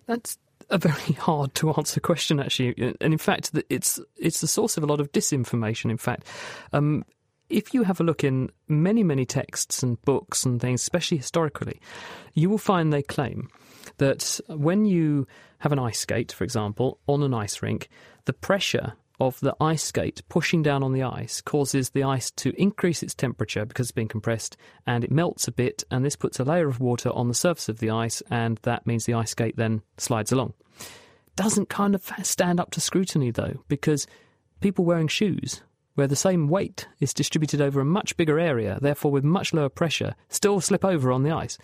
That's a very hard to answer question, actually, and in fact it's it's the source of a lot of disinformation. In fact, um, if you have a look in many many texts and books and things, especially historically, you will find they claim that when you have an ice skate, for example, on an ice rink, the pressure of the ice skate pushing down on the ice causes the ice to increase its temperature because it's being compressed, and it melts a bit, and this puts a layer of water on the surface of the ice, and that means the ice skate then slides along. Doesn't kind of stand up to scrutiny, though, because people wearing shoes where the same weight is distributed over a much bigger area, therefore with much lower pressure, still slip over on the ice.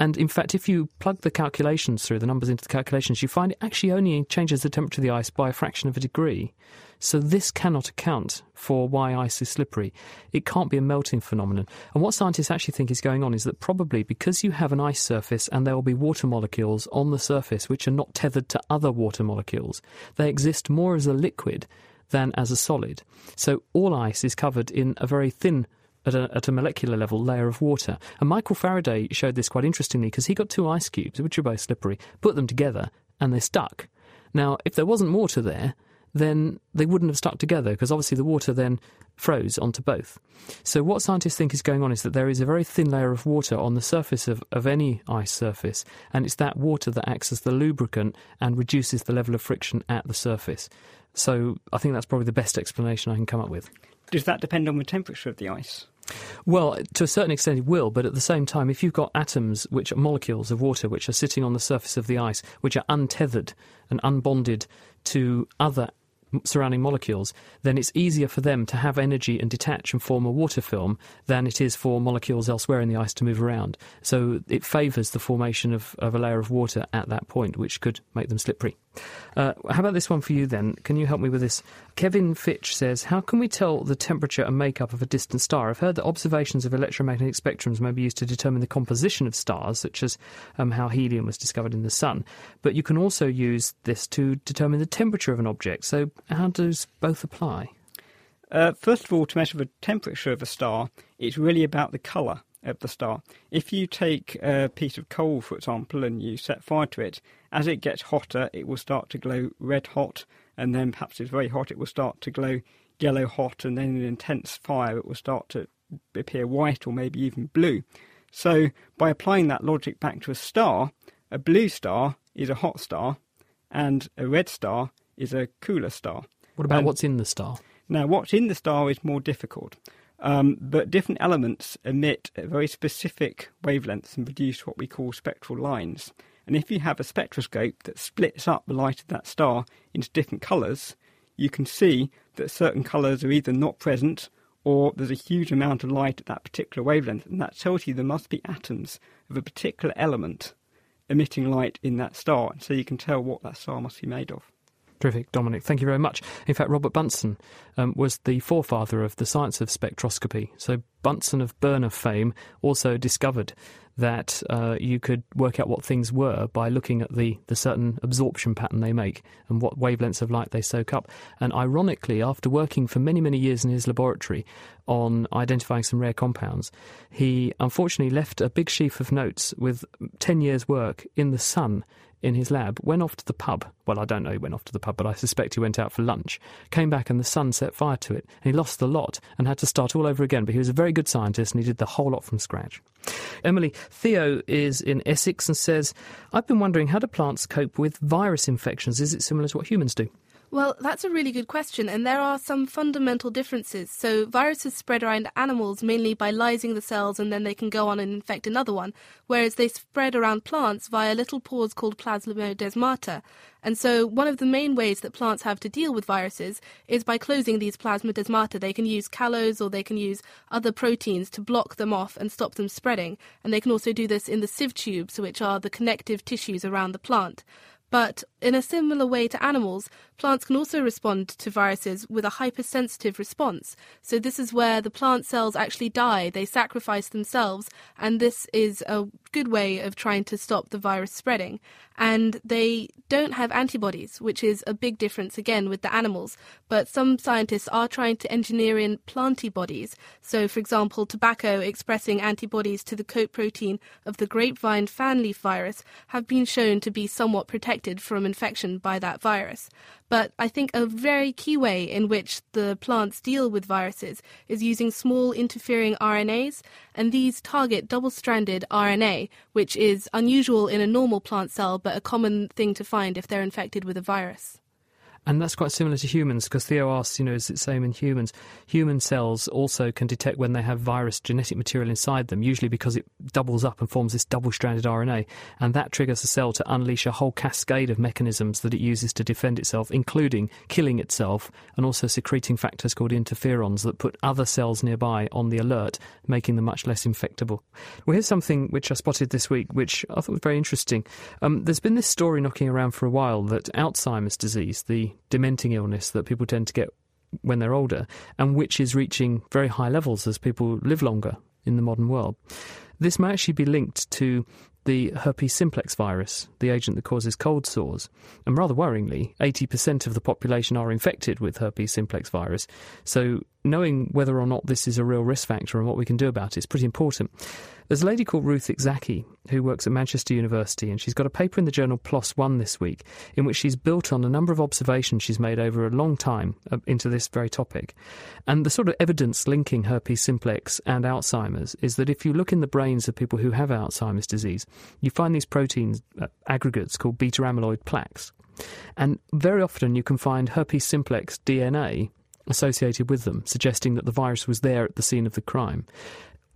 And in fact, if you plug the calculations through, the numbers into the calculations, you find it actually only changes the temperature of the ice by a fraction of a degree. So this cannot account for why ice is slippery. It can't be a melting phenomenon. And what scientists actually think is going on is that probably because you have an ice surface and there will be water molecules on the surface which are not tethered to other water molecules, they exist more as a liquid than as a solid. So all ice is covered in a very thin At a, at a molecular level layer of water. And Michael Faraday showed this quite interestingly, because he got two ice cubes, which are both slippery, put them together, and they stuck. Now, if there wasn't water there, then they wouldn't have stuck together, because obviously the water then froze onto both. So what scientists think is going on is that there is a very thin layer of water on the surface of, of any ice surface, and it's that water that acts as the lubricant and reduces the level of friction at the surface. So I think that's probably the best explanation I can come up with. Does that depend on the temperature of the ice? Well, to a certain extent it will, but at the same time, if you've got atoms, which are molecules of water, which are sitting on the surface of the ice, which are untethered and unbonded to other surrounding molecules, then it's easier for them to have energy and detach and form a water film than it is for molecules elsewhere in the ice to move around. So it favours the formation of, of a layer of water at that point, which could make them slippery. Uh, how about this one for you then? Can you help me with this? Kevin Fitch says, how can we tell the temperature and makeup of a distant star? I've heard that observations of electromagnetic spectrums may be used to determine the composition of stars, such as um, how helium was discovered in the sun. But you can also use this to determine the temperature of an object. So how does both apply? Uh, first of all, to measure the temperature of a star, it's really about the colour of the star. If you take a piece of coal, for example, and you set fire to it, as it gets hotter, it will start to glow red hot, and then perhaps it's very hot, it will start to glow yellow hot, and then in intense fire, it will start to appear white or maybe even blue. So by applying that logic back to a star, a blue star is a hot star, and a red star is a cooler star. What about and, what's in the star? Now, what's in the star is more difficult. Um, but different elements emit at very specific wavelengths and produce what we call spectral lines. And if you have a spectroscope that splits up the light of that star into different colours, you can see that certain colours are either not present or there's a huge amount of light at that particular wavelength. And that tells you there must be atoms of a particular element emitting light in that star. And so you can tell what that star must be made of. Terrific, Dominic. Thank you very much. In fact, Robert Bunsen um, was the forefather of the science of spectroscopy. So Bunsen of Burner fame also discovered that uh, you could work out what things were by looking at the, the certain absorption pattern they make and what wavelengths of light they soak up. And ironically, after working for many, many years in his laboratory on identifying some rare compounds, he unfortunately left a big sheaf of notes with ten years' work in the sun in his lab, went off to the pub. Well, I don't know he went off to the pub, but I suspect he went out for lunch, came back and the sun set fire to it, and he lost the lot and had to start all over again. But he was a very good scientist and he did the whole lot from scratch. Emily, Theo is in Essex and says, I've been wondering, how do plants cope with virus infections? Is it similar to what humans do? Well, that's a really good question, and there are some fundamental differences. So viruses spread around animals mainly by lysing the cells, and then they can go on and infect another one, whereas they spread around plants via little pores called plasmodesmata. And so one of the main ways that plants have to deal with viruses is by closing these plasmodesmata. They can use callose or they can use other proteins to block them off and stop them spreading. And they can also do this in the sieve tubes, which are the connective tissues around the plant. But in a similar way to animals, plants can also respond to viruses with a hypersensitive response. So this is where the plant cells actually die. They sacrifice themselves, and this is a good way of trying to stop the virus spreading. And they don't have antibodies, which is a big difference, again, with the animals. But some scientists are trying to engineer in plantibodies. So, for example, tobacco expressing antibodies to the coat protein of the grapevine fanleaf virus have been shown to be somewhat protective from infection by that virus. But I think a very key way in which the plants deal with viruses is using small interfering R N As, and these target double-stranded R N A, which is unusual in a normal plant cell but a common thing to find if they're infected with a virus. And that's quite similar to humans, because Theo asks, you know, is it the same in humans? Human cells also can detect when they have virus genetic material inside them, usually because it doubles up and forms this double-stranded R N A, and that triggers the cell to unleash a whole cascade of mechanisms that it uses to defend itself, including killing itself and also secreting factors called interferons that put other cells nearby on the alert, making them much less infectable. Well, here's something which I spotted this week, which I thought was very interesting. Um, there's been this story knocking around for a while that Alzheimer's disease, the dementing illness that people tend to get when they're older, and which is reaching very high levels as people live longer in the modern world. This may actually be linked to the herpes simplex virus, the agent that causes cold sores. And rather worryingly, eighty percent of the population are infected with herpes simplex virus. So knowing whether or not this is a real risk factor and what we can do about it is pretty important. There's a lady called Ruth Itzhaki who works at Manchester University, and she's got a paper in the journal PLOS One this week in which she's built on a number of observations she's made over a long time into this very topic. And the sort of evidence linking herpes simplex and Alzheimer's is that if you look in the brains of people who have Alzheimer's disease, you find these proteins uh, aggregates called beta-amyloid plaques. And very often you can find herpes simplex D N A associated with them, suggesting that the virus was there at the scene of the crime.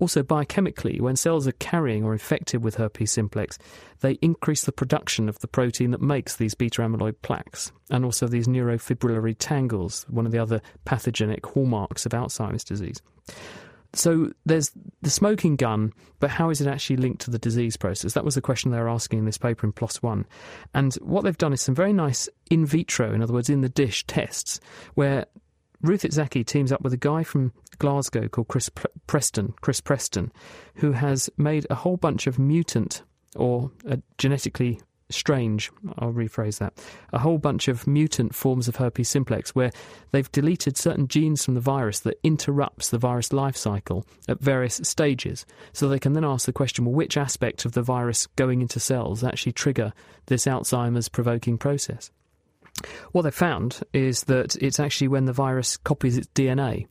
Also, biochemically, when cells are carrying or infected with herpes simplex, they increase the production of the protein that makes these beta-amyloid plaques, and also these neurofibrillary tangles, one of the other pathogenic hallmarks of Alzheimer's disease. So there's the smoking gun, but how is it actually linked to the disease process? That was the question they were asking in this paper in PLOS One. And what they've done is some very nice in vitro, in other words, in the dish tests, where Ruth Itzhaki teams up with a guy from Glasgow called Chris P- Preston, Chris Preston, who has made a whole bunch of mutant or a genetically strange, I'll rephrase that, a whole bunch of mutant forms of herpes simplex where they've deleted certain genes from the virus that interrupts the virus life cycle at various stages. So they can then ask the question, well, which aspect of the virus going into cells actually trigger this Alzheimer's provoking process? What they found is that it's actually when the virus copies its D N A.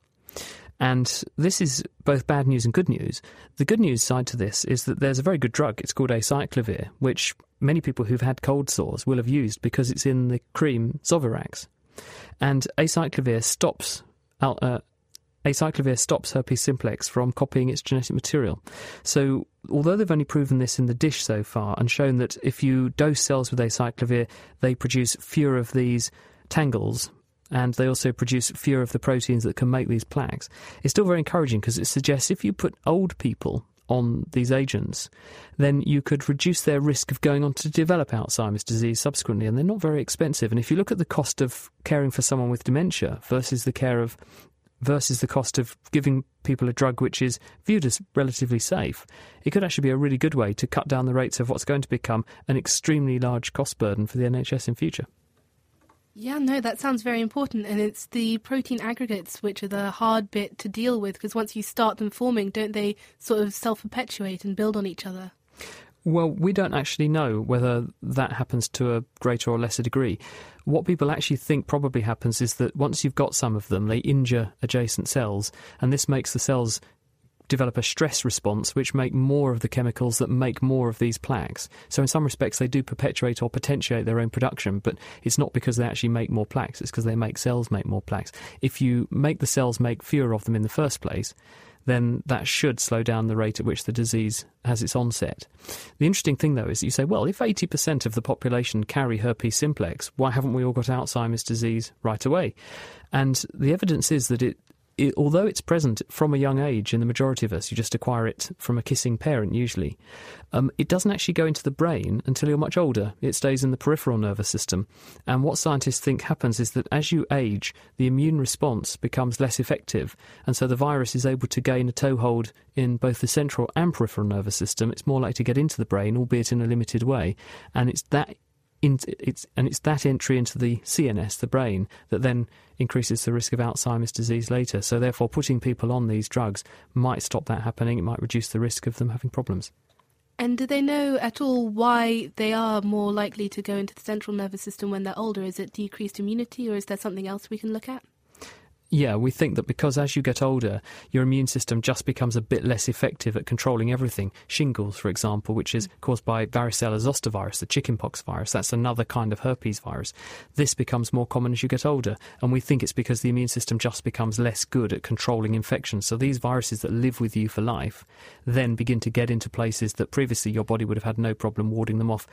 And this is both bad news and good news. The good news side to this is that there's a very good drug. It's called acyclovir, which many people who've had cold sores will have used because it's in the cream Sovirax. And acyclovir stops uh, acyclovir stops herpes simplex from copying its genetic material. So although they've only proven this in the dish so far and shown that if you dose cells with acyclovir, they produce fewer of these tangles, and they also produce fewer of the proteins that can make these plaques, it's still very encouraging because it suggests if you put old people on these agents, then you could reduce their risk of going on to develop Alzheimer's disease subsequently, and they're not very expensive. And if you look at the cost of caring for someone with dementia versus the care of versus the cost of giving people a drug which is viewed as relatively safe, it could actually be a really good way to cut down the rates of what's going to become an extremely large cost burden for the N H S in future. Yeah, no, that sounds very important. And it's the protein aggregates which are the hard bit to deal with, because once you start them forming, don't they sort of self-perpetuate and build on each other? Well, we don't actually know whether that happens to a greater or lesser degree. What people actually think probably happens is that once you've got some of them, they injure adjacent cells, and this makes the cells develop a stress response which make more of the chemicals that make more of these plaques. So in some respects they do perpetuate or potentiate their own production, but it's not because they actually make more plaques, it's because they make cells make more plaques. If you make the cells make fewer of them in the first place, then that should slow down the rate at which the disease has its onset. The interesting thing, though, is that you say, well, if eighty percent of the population carry herpes simplex, why haven't we all got Alzheimer's disease right away? And the evidence is that it, it, although it's present from a young age in the majority of us, you just acquire it from a kissing parent usually, um, it doesn't actually go into the brain until you're much older. It stays in the peripheral nervous system. And what scientists think happens is that as you age, the immune response becomes less effective, and so the virus is able to gain a toehold in both the central and peripheral nervous system. It's more likely to get into the brain, albeit in a limited way, and it's that In, it's, and it's that entry into the C N S, the brain, that then increases the risk of Alzheimer's disease later. So therefore putting people on these drugs might stop that happening. It might reduce the risk of them having problems. And do they know at all why they are more likely to go into the central nervous system when they're older? Is it decreased immunity, or is there something else we can look at? Yeah, we think that because as you get older, your immune system just becomes a bit less effective at controlling everything. Shingles, for example, which is caused by varicella zoster virus, the chickenpox virus, that's another kind of herpes virus. This becomes more common as you get older, and we think it's because the immune system just becomes less good at controlling infection. So these viruses that live with you for life then begin to get into places that previously your body would have had no problem warding them off.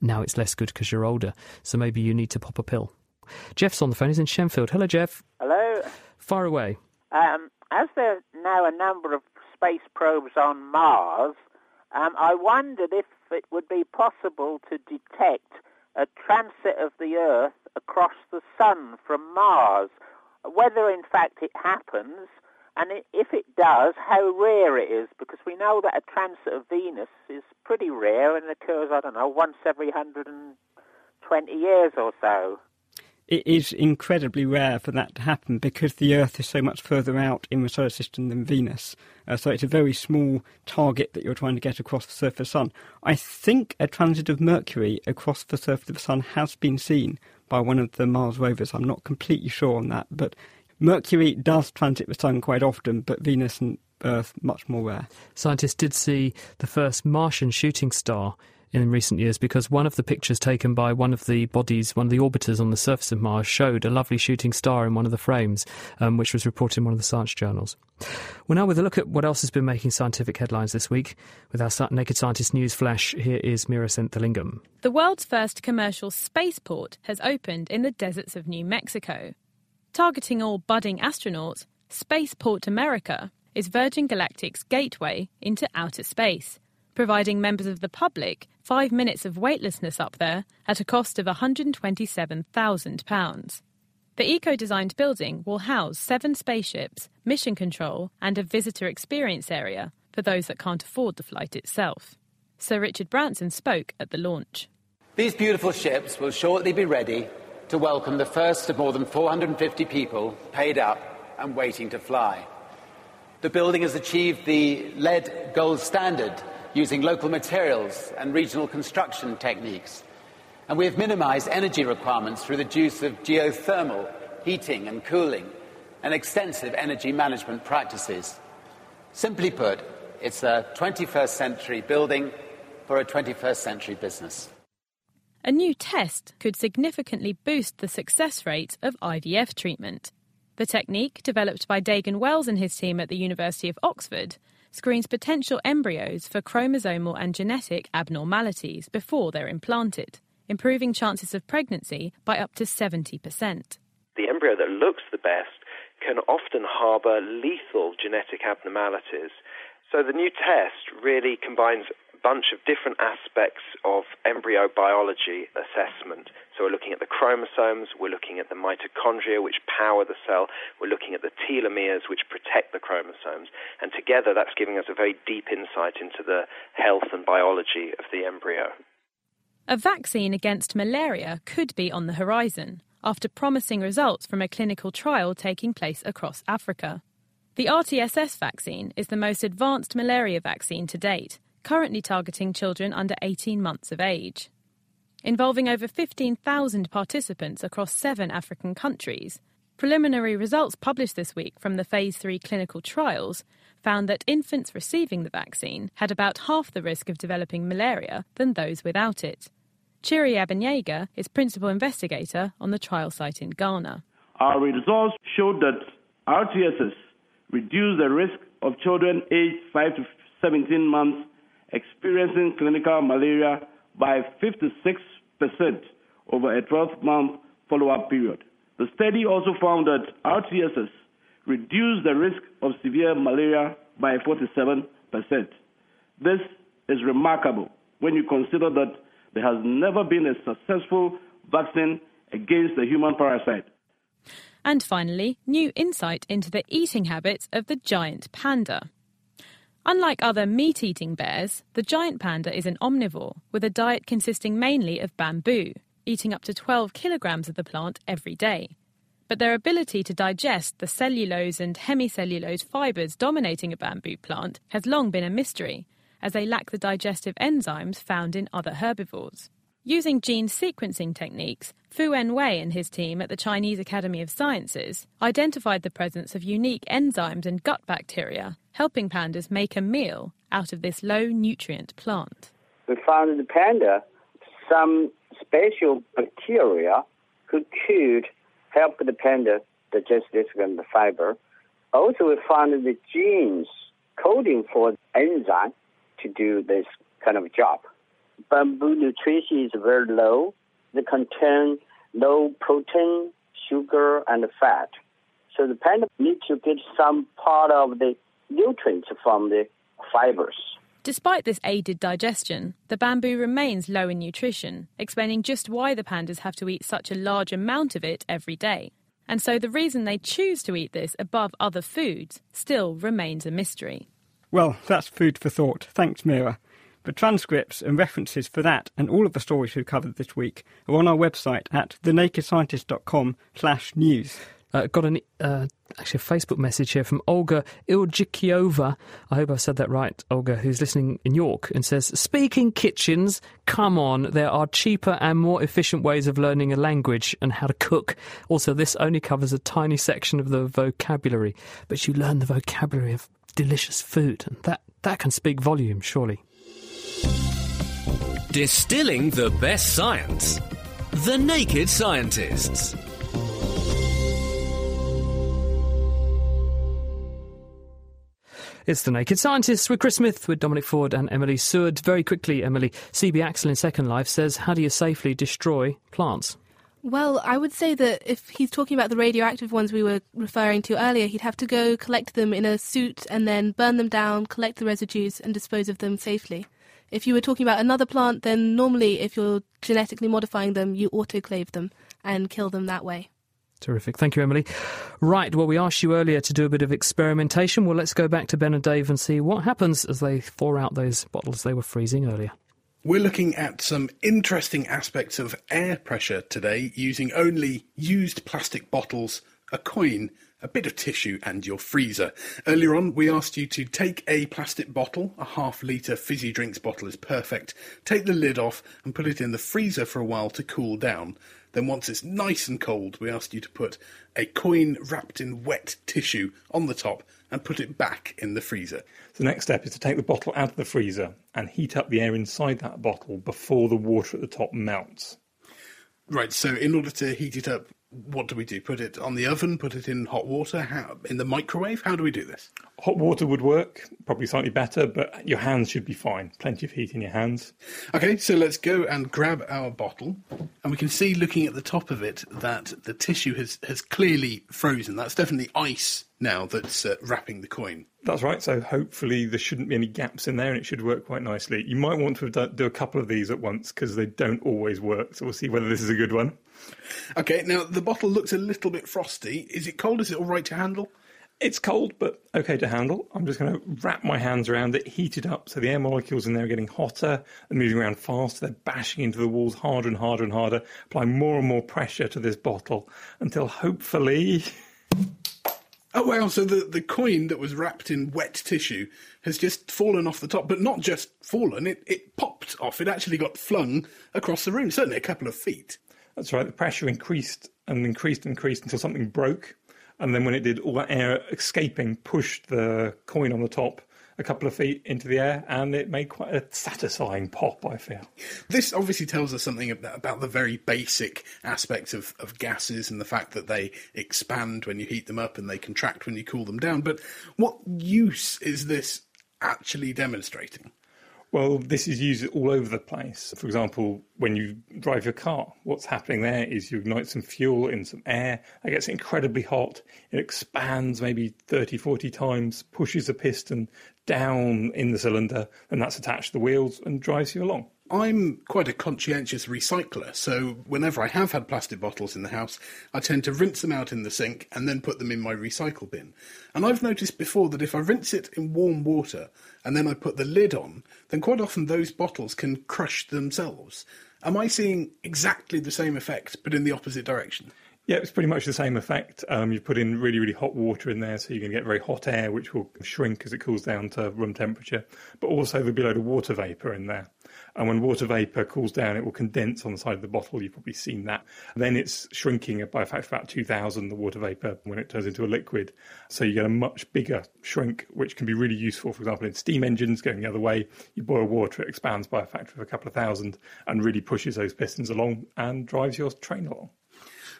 Now it's less good because you're older, so maybe you need to pop a pill. Jeff's on the phone. He's in Shenfield. Hello, Jeff. Hello. Far away. Um, as there are now a number of space probes on Mars, um, I wondered if it would be possible to detect a transit of the Earth across the Sun from Mars, whether in fact it happens, and if it does, how rare it is, because we know that a transit of Venus is pretty rare and occurs, I don't know, once every one hundred twenty years or so. It is incredibly rare for that to happen because the Earth is so much further out in the solar system than Venus. Uh, so it's a very small target that you're trying to get across the surface of the Sun. I think a transit of Mercury across the surface of the Sun has been seen by one of the Mars rovers. I'm not completely sure on that, but Mercury does transit the Sun quite often, but Venus and Earth much more rare. Scientists did see the first Martian shooting star in recent years, because one of the pictures taken by one of the bodies, one of the orbiters on the surface of Mars, showed a lovely shooting star in one of the frames, um, which was reported in one of the science journals. Well, now with a look at what else has been making scientific headlines this week, with our Naked Scientist News Flash, here is Mira Senthilingam. The world's first commercial spaceport has opened in the deserts of New Mexico. Targeting all budding astronauts, Spaceport America is Virgin Galactic's gateway into outer space, providing members of the public five minutes of weightlessness up there at a cost of one hundred twenty-seven thousand pounds. The eco-designed building will house seven spaceships, mission control and a visitor experience area for those that can't afford the flight itself. Sir Richard Branson spoke at the launch. These beautiful ships will shortly be ready to welcome the first of more than four hundred fifty people paid up and waiting to fly. The building has achieved the lead gold standard using local materials and regional construction techniques. And we have minimised energy requirements through the use of geothermal, heating and cooling, and extensive energy management practices. Simply put, it's a twenty-first century building for a twenty-first century business. A new test could significantly boost the success rate of I V F treatment. The technique, developed by Dagan Wells and his team at the University of Oxford, screens potential embryos for chromosomal and genetic abnormalities before they're implanted, improving chances of pregnancy by up to seventy percent. The embryo that looks the best can often harbour lethal genetic abnormalities. So the new test really combines a bunch of different aspects of embryo biology assessment So we're looking at the chromosomes, we're looking at the mitochondria, which power the cell, we're looking at the telomeres, which protect the chromosomes. And together, that's giving us a very deep insight into the health and biology of the embryo. A vaccine against malaria could be on the horizon, after promising results from a clinical trial taking place across Africa. The R T S S vaccine is the most advanced malaria vaccine to date, currently targeting children under eighteen months of age. Involving over fifteen thousand participants across seven African countries, preliminary results published this week from the Phase three clinical trials found that infants receiving the vaccine had about half the risk of developing malaria than those without it. Chiri Abanyega is principal investigator on the trial site in Ghana. Our results showed that R T S S reduced the risk of children aged five to seventeen months experiencing clinical malaria by fifty-six percent over a twelve-month follow-up period. The study also found that R T S S reduced the risk of severe malaria by forty-seven percent. This is remarkable when you consider that there has never been a successful vaccine against the human parasite. And finally, new insight into the eating habits of the giant panda. Unlike other meat-eating bears, the giant panda is an omnivore, with a diet consisting mainly of bamboo, eating up to twelve kilograms of the plant every day. But their ability to digest the cellulose and hemicellulose fibres dominating a bamboo plant has long been a mystery, as they lack the digestive enzymes found in other herbivores. Using gene sequencing techniques, Fu-En Wei and his team at the Chinese Academy of Sciences identified the presence of unique enzymes and gut bacteria, helping pandas make a meal out of this low-nutrient plant. We found in the panda some special bacteria who could help the panda digest this kind of fiber. Also, we found the genes coding for enzyme to do this kind of job. Bamboo nutrition is very low. They contain low protein, sugar, and fat. So the panda needs to get some part of the nutrients from the fibers. Despite this aided digestion, the bamboo remains low in nutrition, explaining just why the pandas have to eat such a large amount of it every day. And so the reason they choose to eat this above other foods still remains a mystery. Well, that's food for thought. Thanks, Mira. The transcripts and references for that and all of the stories we've covered this week are on our website at the naked scientist dot com slash news. Uh, got an, uh, actually a Facebook message here from Olga Iljikiova. I hope I've said that right, Olga, who's listening in York, and says, "Speaking kitchens, come on, there are cheaper and more efficient ways of learning a language and how to cook. Also, this only covers a tiny section of the vocabulary, but you learn the vocabulary of delicious food, and that, that can speak volumes, surely." Distilling the best science. The Naked Scientists. It's The Naked Scientists with Chris Smith, with Dominic Ford and Emily Seward. Very quickly, Emily, C B Axel in Second Life says, how do you safely destroy plants? Well, I would say that if he's talking about the radioactive ones we were referring to earlier, he'd have to go collect them in a soot and then burn them down, collect the residues and dispose of them safely. If you were talking about another plant, then normally if you're genetically modifying them, you autoclave them and kill them that way. Terrific. Thank you, Emily. Right, well, we asked you earlier to do a bit of experimentation. Well, let's go back to Ben and Dave and see what happens as they thaw out those bottles they were freezing earlier. We're looking at some interesting aspects of air pressure today using only used plastic bottles, a coin, a bit of tissue and your freezer. Earlier on, we asked you to take a plastic bottle, a half-litre fizzy drinks bottle is perfect, take the lid off and put it in the freezer for a while to cool down. Then once it's nice and cold, we asked you to put a coin wrapped in wet tissue on the top and put it back in the freezer. The next step is to take the bottle out of the freezer and heat up the air inside that bottle before the water at the top melts. Right, so in order to heat it up, what do we do? Put it on the oven, put it in hot water, how, in the microwave? How do we do this? Hot water would work, probably slightly better, but your hands should be fine. Plenty of heat in your hands. OK, so let's go and grab our bottle. And we can see, looking at the top of it, that the tissue has, has clearly frozen. That's definitely ice now that's uh, wrapping the coin. That's right. So hopefully there shouldn't be any gaps in there and it should work quite nicely. You might want to do a couple of these at once because they don't always work. So we'll see whether this is a good one. OK, now the bottle looks a little bit frosty. Is it cold? Is it all right to handle? It's cold, but OK to handle. I'm just going to wrap my hands around it, heat it up. So the air molecules in there are getting hotter and moving around fast. They're bashing into the walls harder and harder and harder, applying more and more pressure to this bottle until hopefully... Oh, well, so the, the coin that was wrapped in wet tissue has just fallen off the top, but not just fallen, it, it popped off. It actually got flung across the room, certainly a couple of feet. That's right. The pressure increased and increased and increased until something broke. And then when it did, all that air escaping pushed the coin on the top a couple of feet into the air, and it made quite a satisfying pop, I feel. This obviously tells us something about the very basic aspects of, of gases and the fact that they expand when you heat them up and they contract when you cool them down. But what use is this actually demonstrating? Well, this is used all over the place. For example, when you drive your car, what's happening there is you ignite some fuel in some air. It gets incredibly hot. It expands maybe thirty, forty times, pushes a piston down in the cylinder, and that's attached to the wheels and drives you along. I'm quite a conscientious recycler, so whenever I have had plastic bottles in the house, I tend to rinse them out in the sink and then put them in my recycle bin. And I've noticed before that if I rinse it in warm water and then I put the lid on, then quite often those bottles can crush themselves. Am I seeing exactly the same effect, but in the opposite direction? Yeah, it's pretty much the same effect. Um, you put in really, really hot water in there, so you're going to get very hot air, which will shrink as it cools down to room temperature. But also there'll be a load of water vapour in there. And when water vapour cools down, it will condense on the side of the bottle. You've probably seen that. Then it's shrinking by a factor of about two thousand, the water vapour, when it turns into a liquid. So you get a much bigger shrink, which can be really useful, for example, in steam engines going the other way. You boil water, it expands by a factor of a couple of thousand and really pushes those pistons along and drives your train along.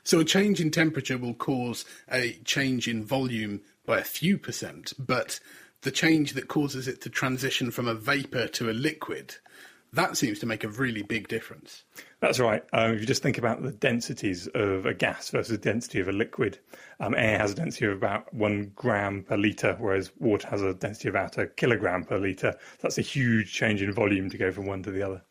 So a change in temperature will cause a change in volume by a few percent, but the change that causes it to transition from a vapour to a liquid, that seems to make a really big difference. That's right. Um, if you just think about the densities of a gas versus the density of a liquid, um, air has a density of about one gram per litre, whereas water has a density of about a kilogram per litre. That's a huge change in volume to go from one to the other.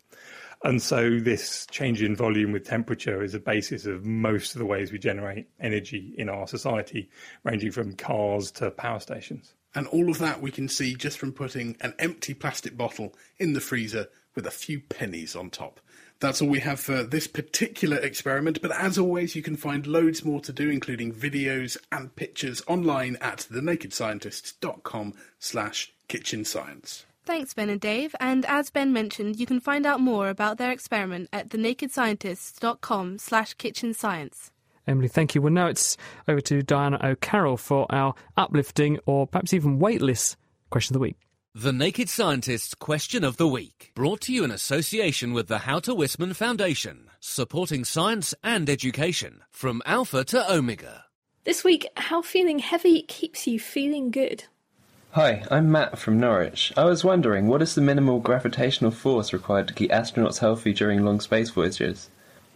And so this change in volume with temperature is the basis of most of the ways we generate energy in our society, ranging from cars to power stations. And all of that we can see just from putting an empty plastic bottle in the freezer with a few pennies on top. That's all we have for this particular experiment. But as always, you can find loads more to do, including videos and pictures online at thenakedscientists.com slash kitchen science. Thanks, Ben and Dave. And as Ben mentioned, you can find out more about their experiment at thenakedscientists.com slash kitchen science. Emily, thank you. Well, now it's over to Diana O'Carroll for our uplifting or perhaps even weightless question of the week. The Naked Scientists Question of the Week, brought to you in association with the Houter Wisman Foundation, supporting science and education from alpha to omega. This week, how feeling heavy keeps you feeling good. Hi, I'm Matt from Norwich. I was wondering, what is the minimal gravitational force required to keep astronauts healthy during long space voyages?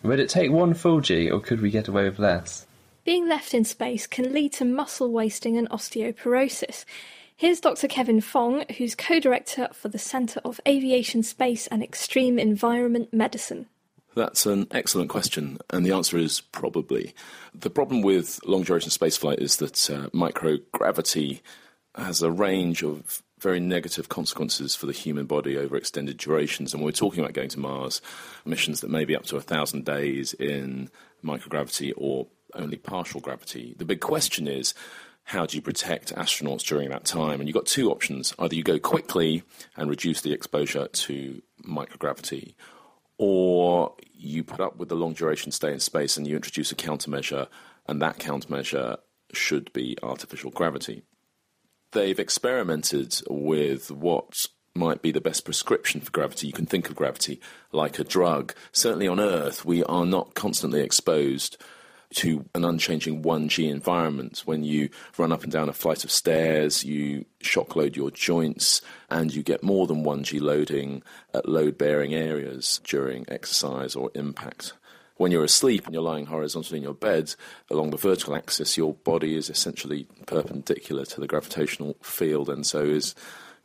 Would it take one full G, or could we get away with less? Being left in space can lead to muscle wasting and osteoporosis. Here's Doctor Kevin Fong, who's co-director for the Centre of Aviation, Space and Extreme Environment Medicine. That's an excellent question, and the answer is probably. The problem with long-duration spaceflight is that uh, microgravity has a range of very negative consequences for the human body over extended durations. And we're talking about going to Mars, missions that may be up to one thousand days in microgravity or only partial gravity. The big question is, how do you protect astronauts during that time? And you've got two options. Either you go quickly and reduce the exposure to microgravity, or you put up with the long-duration stay in space and you introduce a countermeasure, and that countermeasure should be artificial gravity. They've experimented with what might be the best prescription for gravity. You can think of gravity like a drug. Certainly on Earth, we are not constantly exposed to an unchanging one G environment. When you run up and down a flight of stairs, you shock load your joints, and you get more than one G loading at load-bearing areas during exercise or impact. when you're asleep and you're lying horizontally in your bed, along the vertical axis, your body is essentially perpendicular to the gravitational field and so is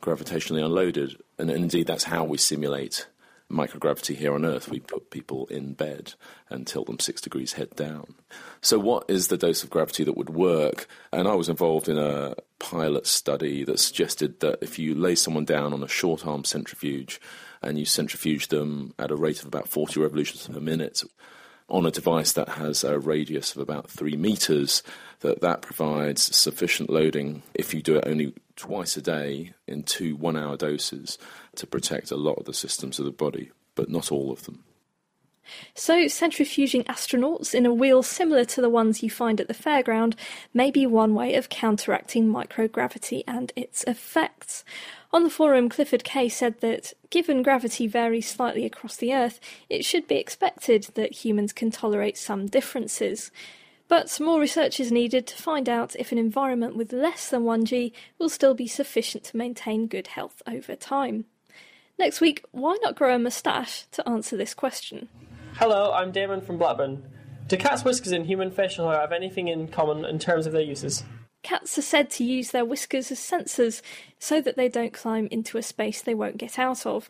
gravitationally unloaded. And indeed, that's how we simulate microgravity here on Earth. We put people in bed and tilt them six degrees head down. So what is the dose of gravity that would work? And I was involved in a pilot study that suggested that if you lay someone down on a short-arm centrifuge and you centrifuge them at a rate of about forty revolutions per minute on a device that has a radius of about three meters, that that provides sufficient loading if you do it only twice a day in two one-hour doses to protect a lot of the systems of the body, but not all of them. So centrifuging astronauts in a wheel similar to the ones you find at the fairground may be one way of counteracting microgravity and its effects. On the forum, Clifford Kay said that, given gravity varies slightly across the Earth, it should be expected that humans can tolerate some differences. But more research is needed to find out if an environment with less than one G will still be sufficient to maintain good health over time. Next week, why not grow a moustache to answer this question? Hello, I'm Damon from Blackburn. Do cats' whiskers and human facial hair have anything in common in terms of their uses? Cats are said to use their whiskers as sensors so that they don't climb into a space they won't get out of.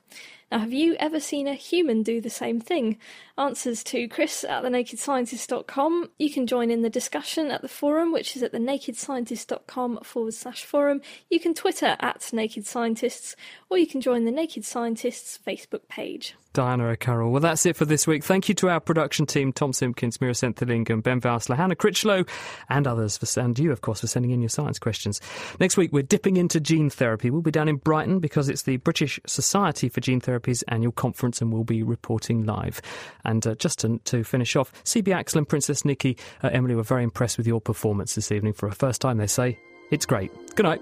Now, have you ever seen a human do the same thing? Answers to Chris at the naked scientist dot com. You can join in the discussion at the forum, which is at thenakedscientist.com forward slash forum. You can Twitter at Naked Scientists, or you can join the Naked Scientists Facebook page. Diana O'Carroll. Well, that's it for this week. Thank you to our production team, Tom Simpkins, Mira Senthilingham, Ben Vousler, Hannah Critchlow, and others, for, and you, of course, for sending in your science questions. Next week, we're dipping into gene therapy. We'll be down in Brighton because it's the British Society for Gene Therapy's annual conference, and we'll be reporting live. And uh, just to, to finish off, C B Axel and Princess Nikki, uh, Emily, were very impressed with your performance this evening. For a first time, they say, it's great. Good night.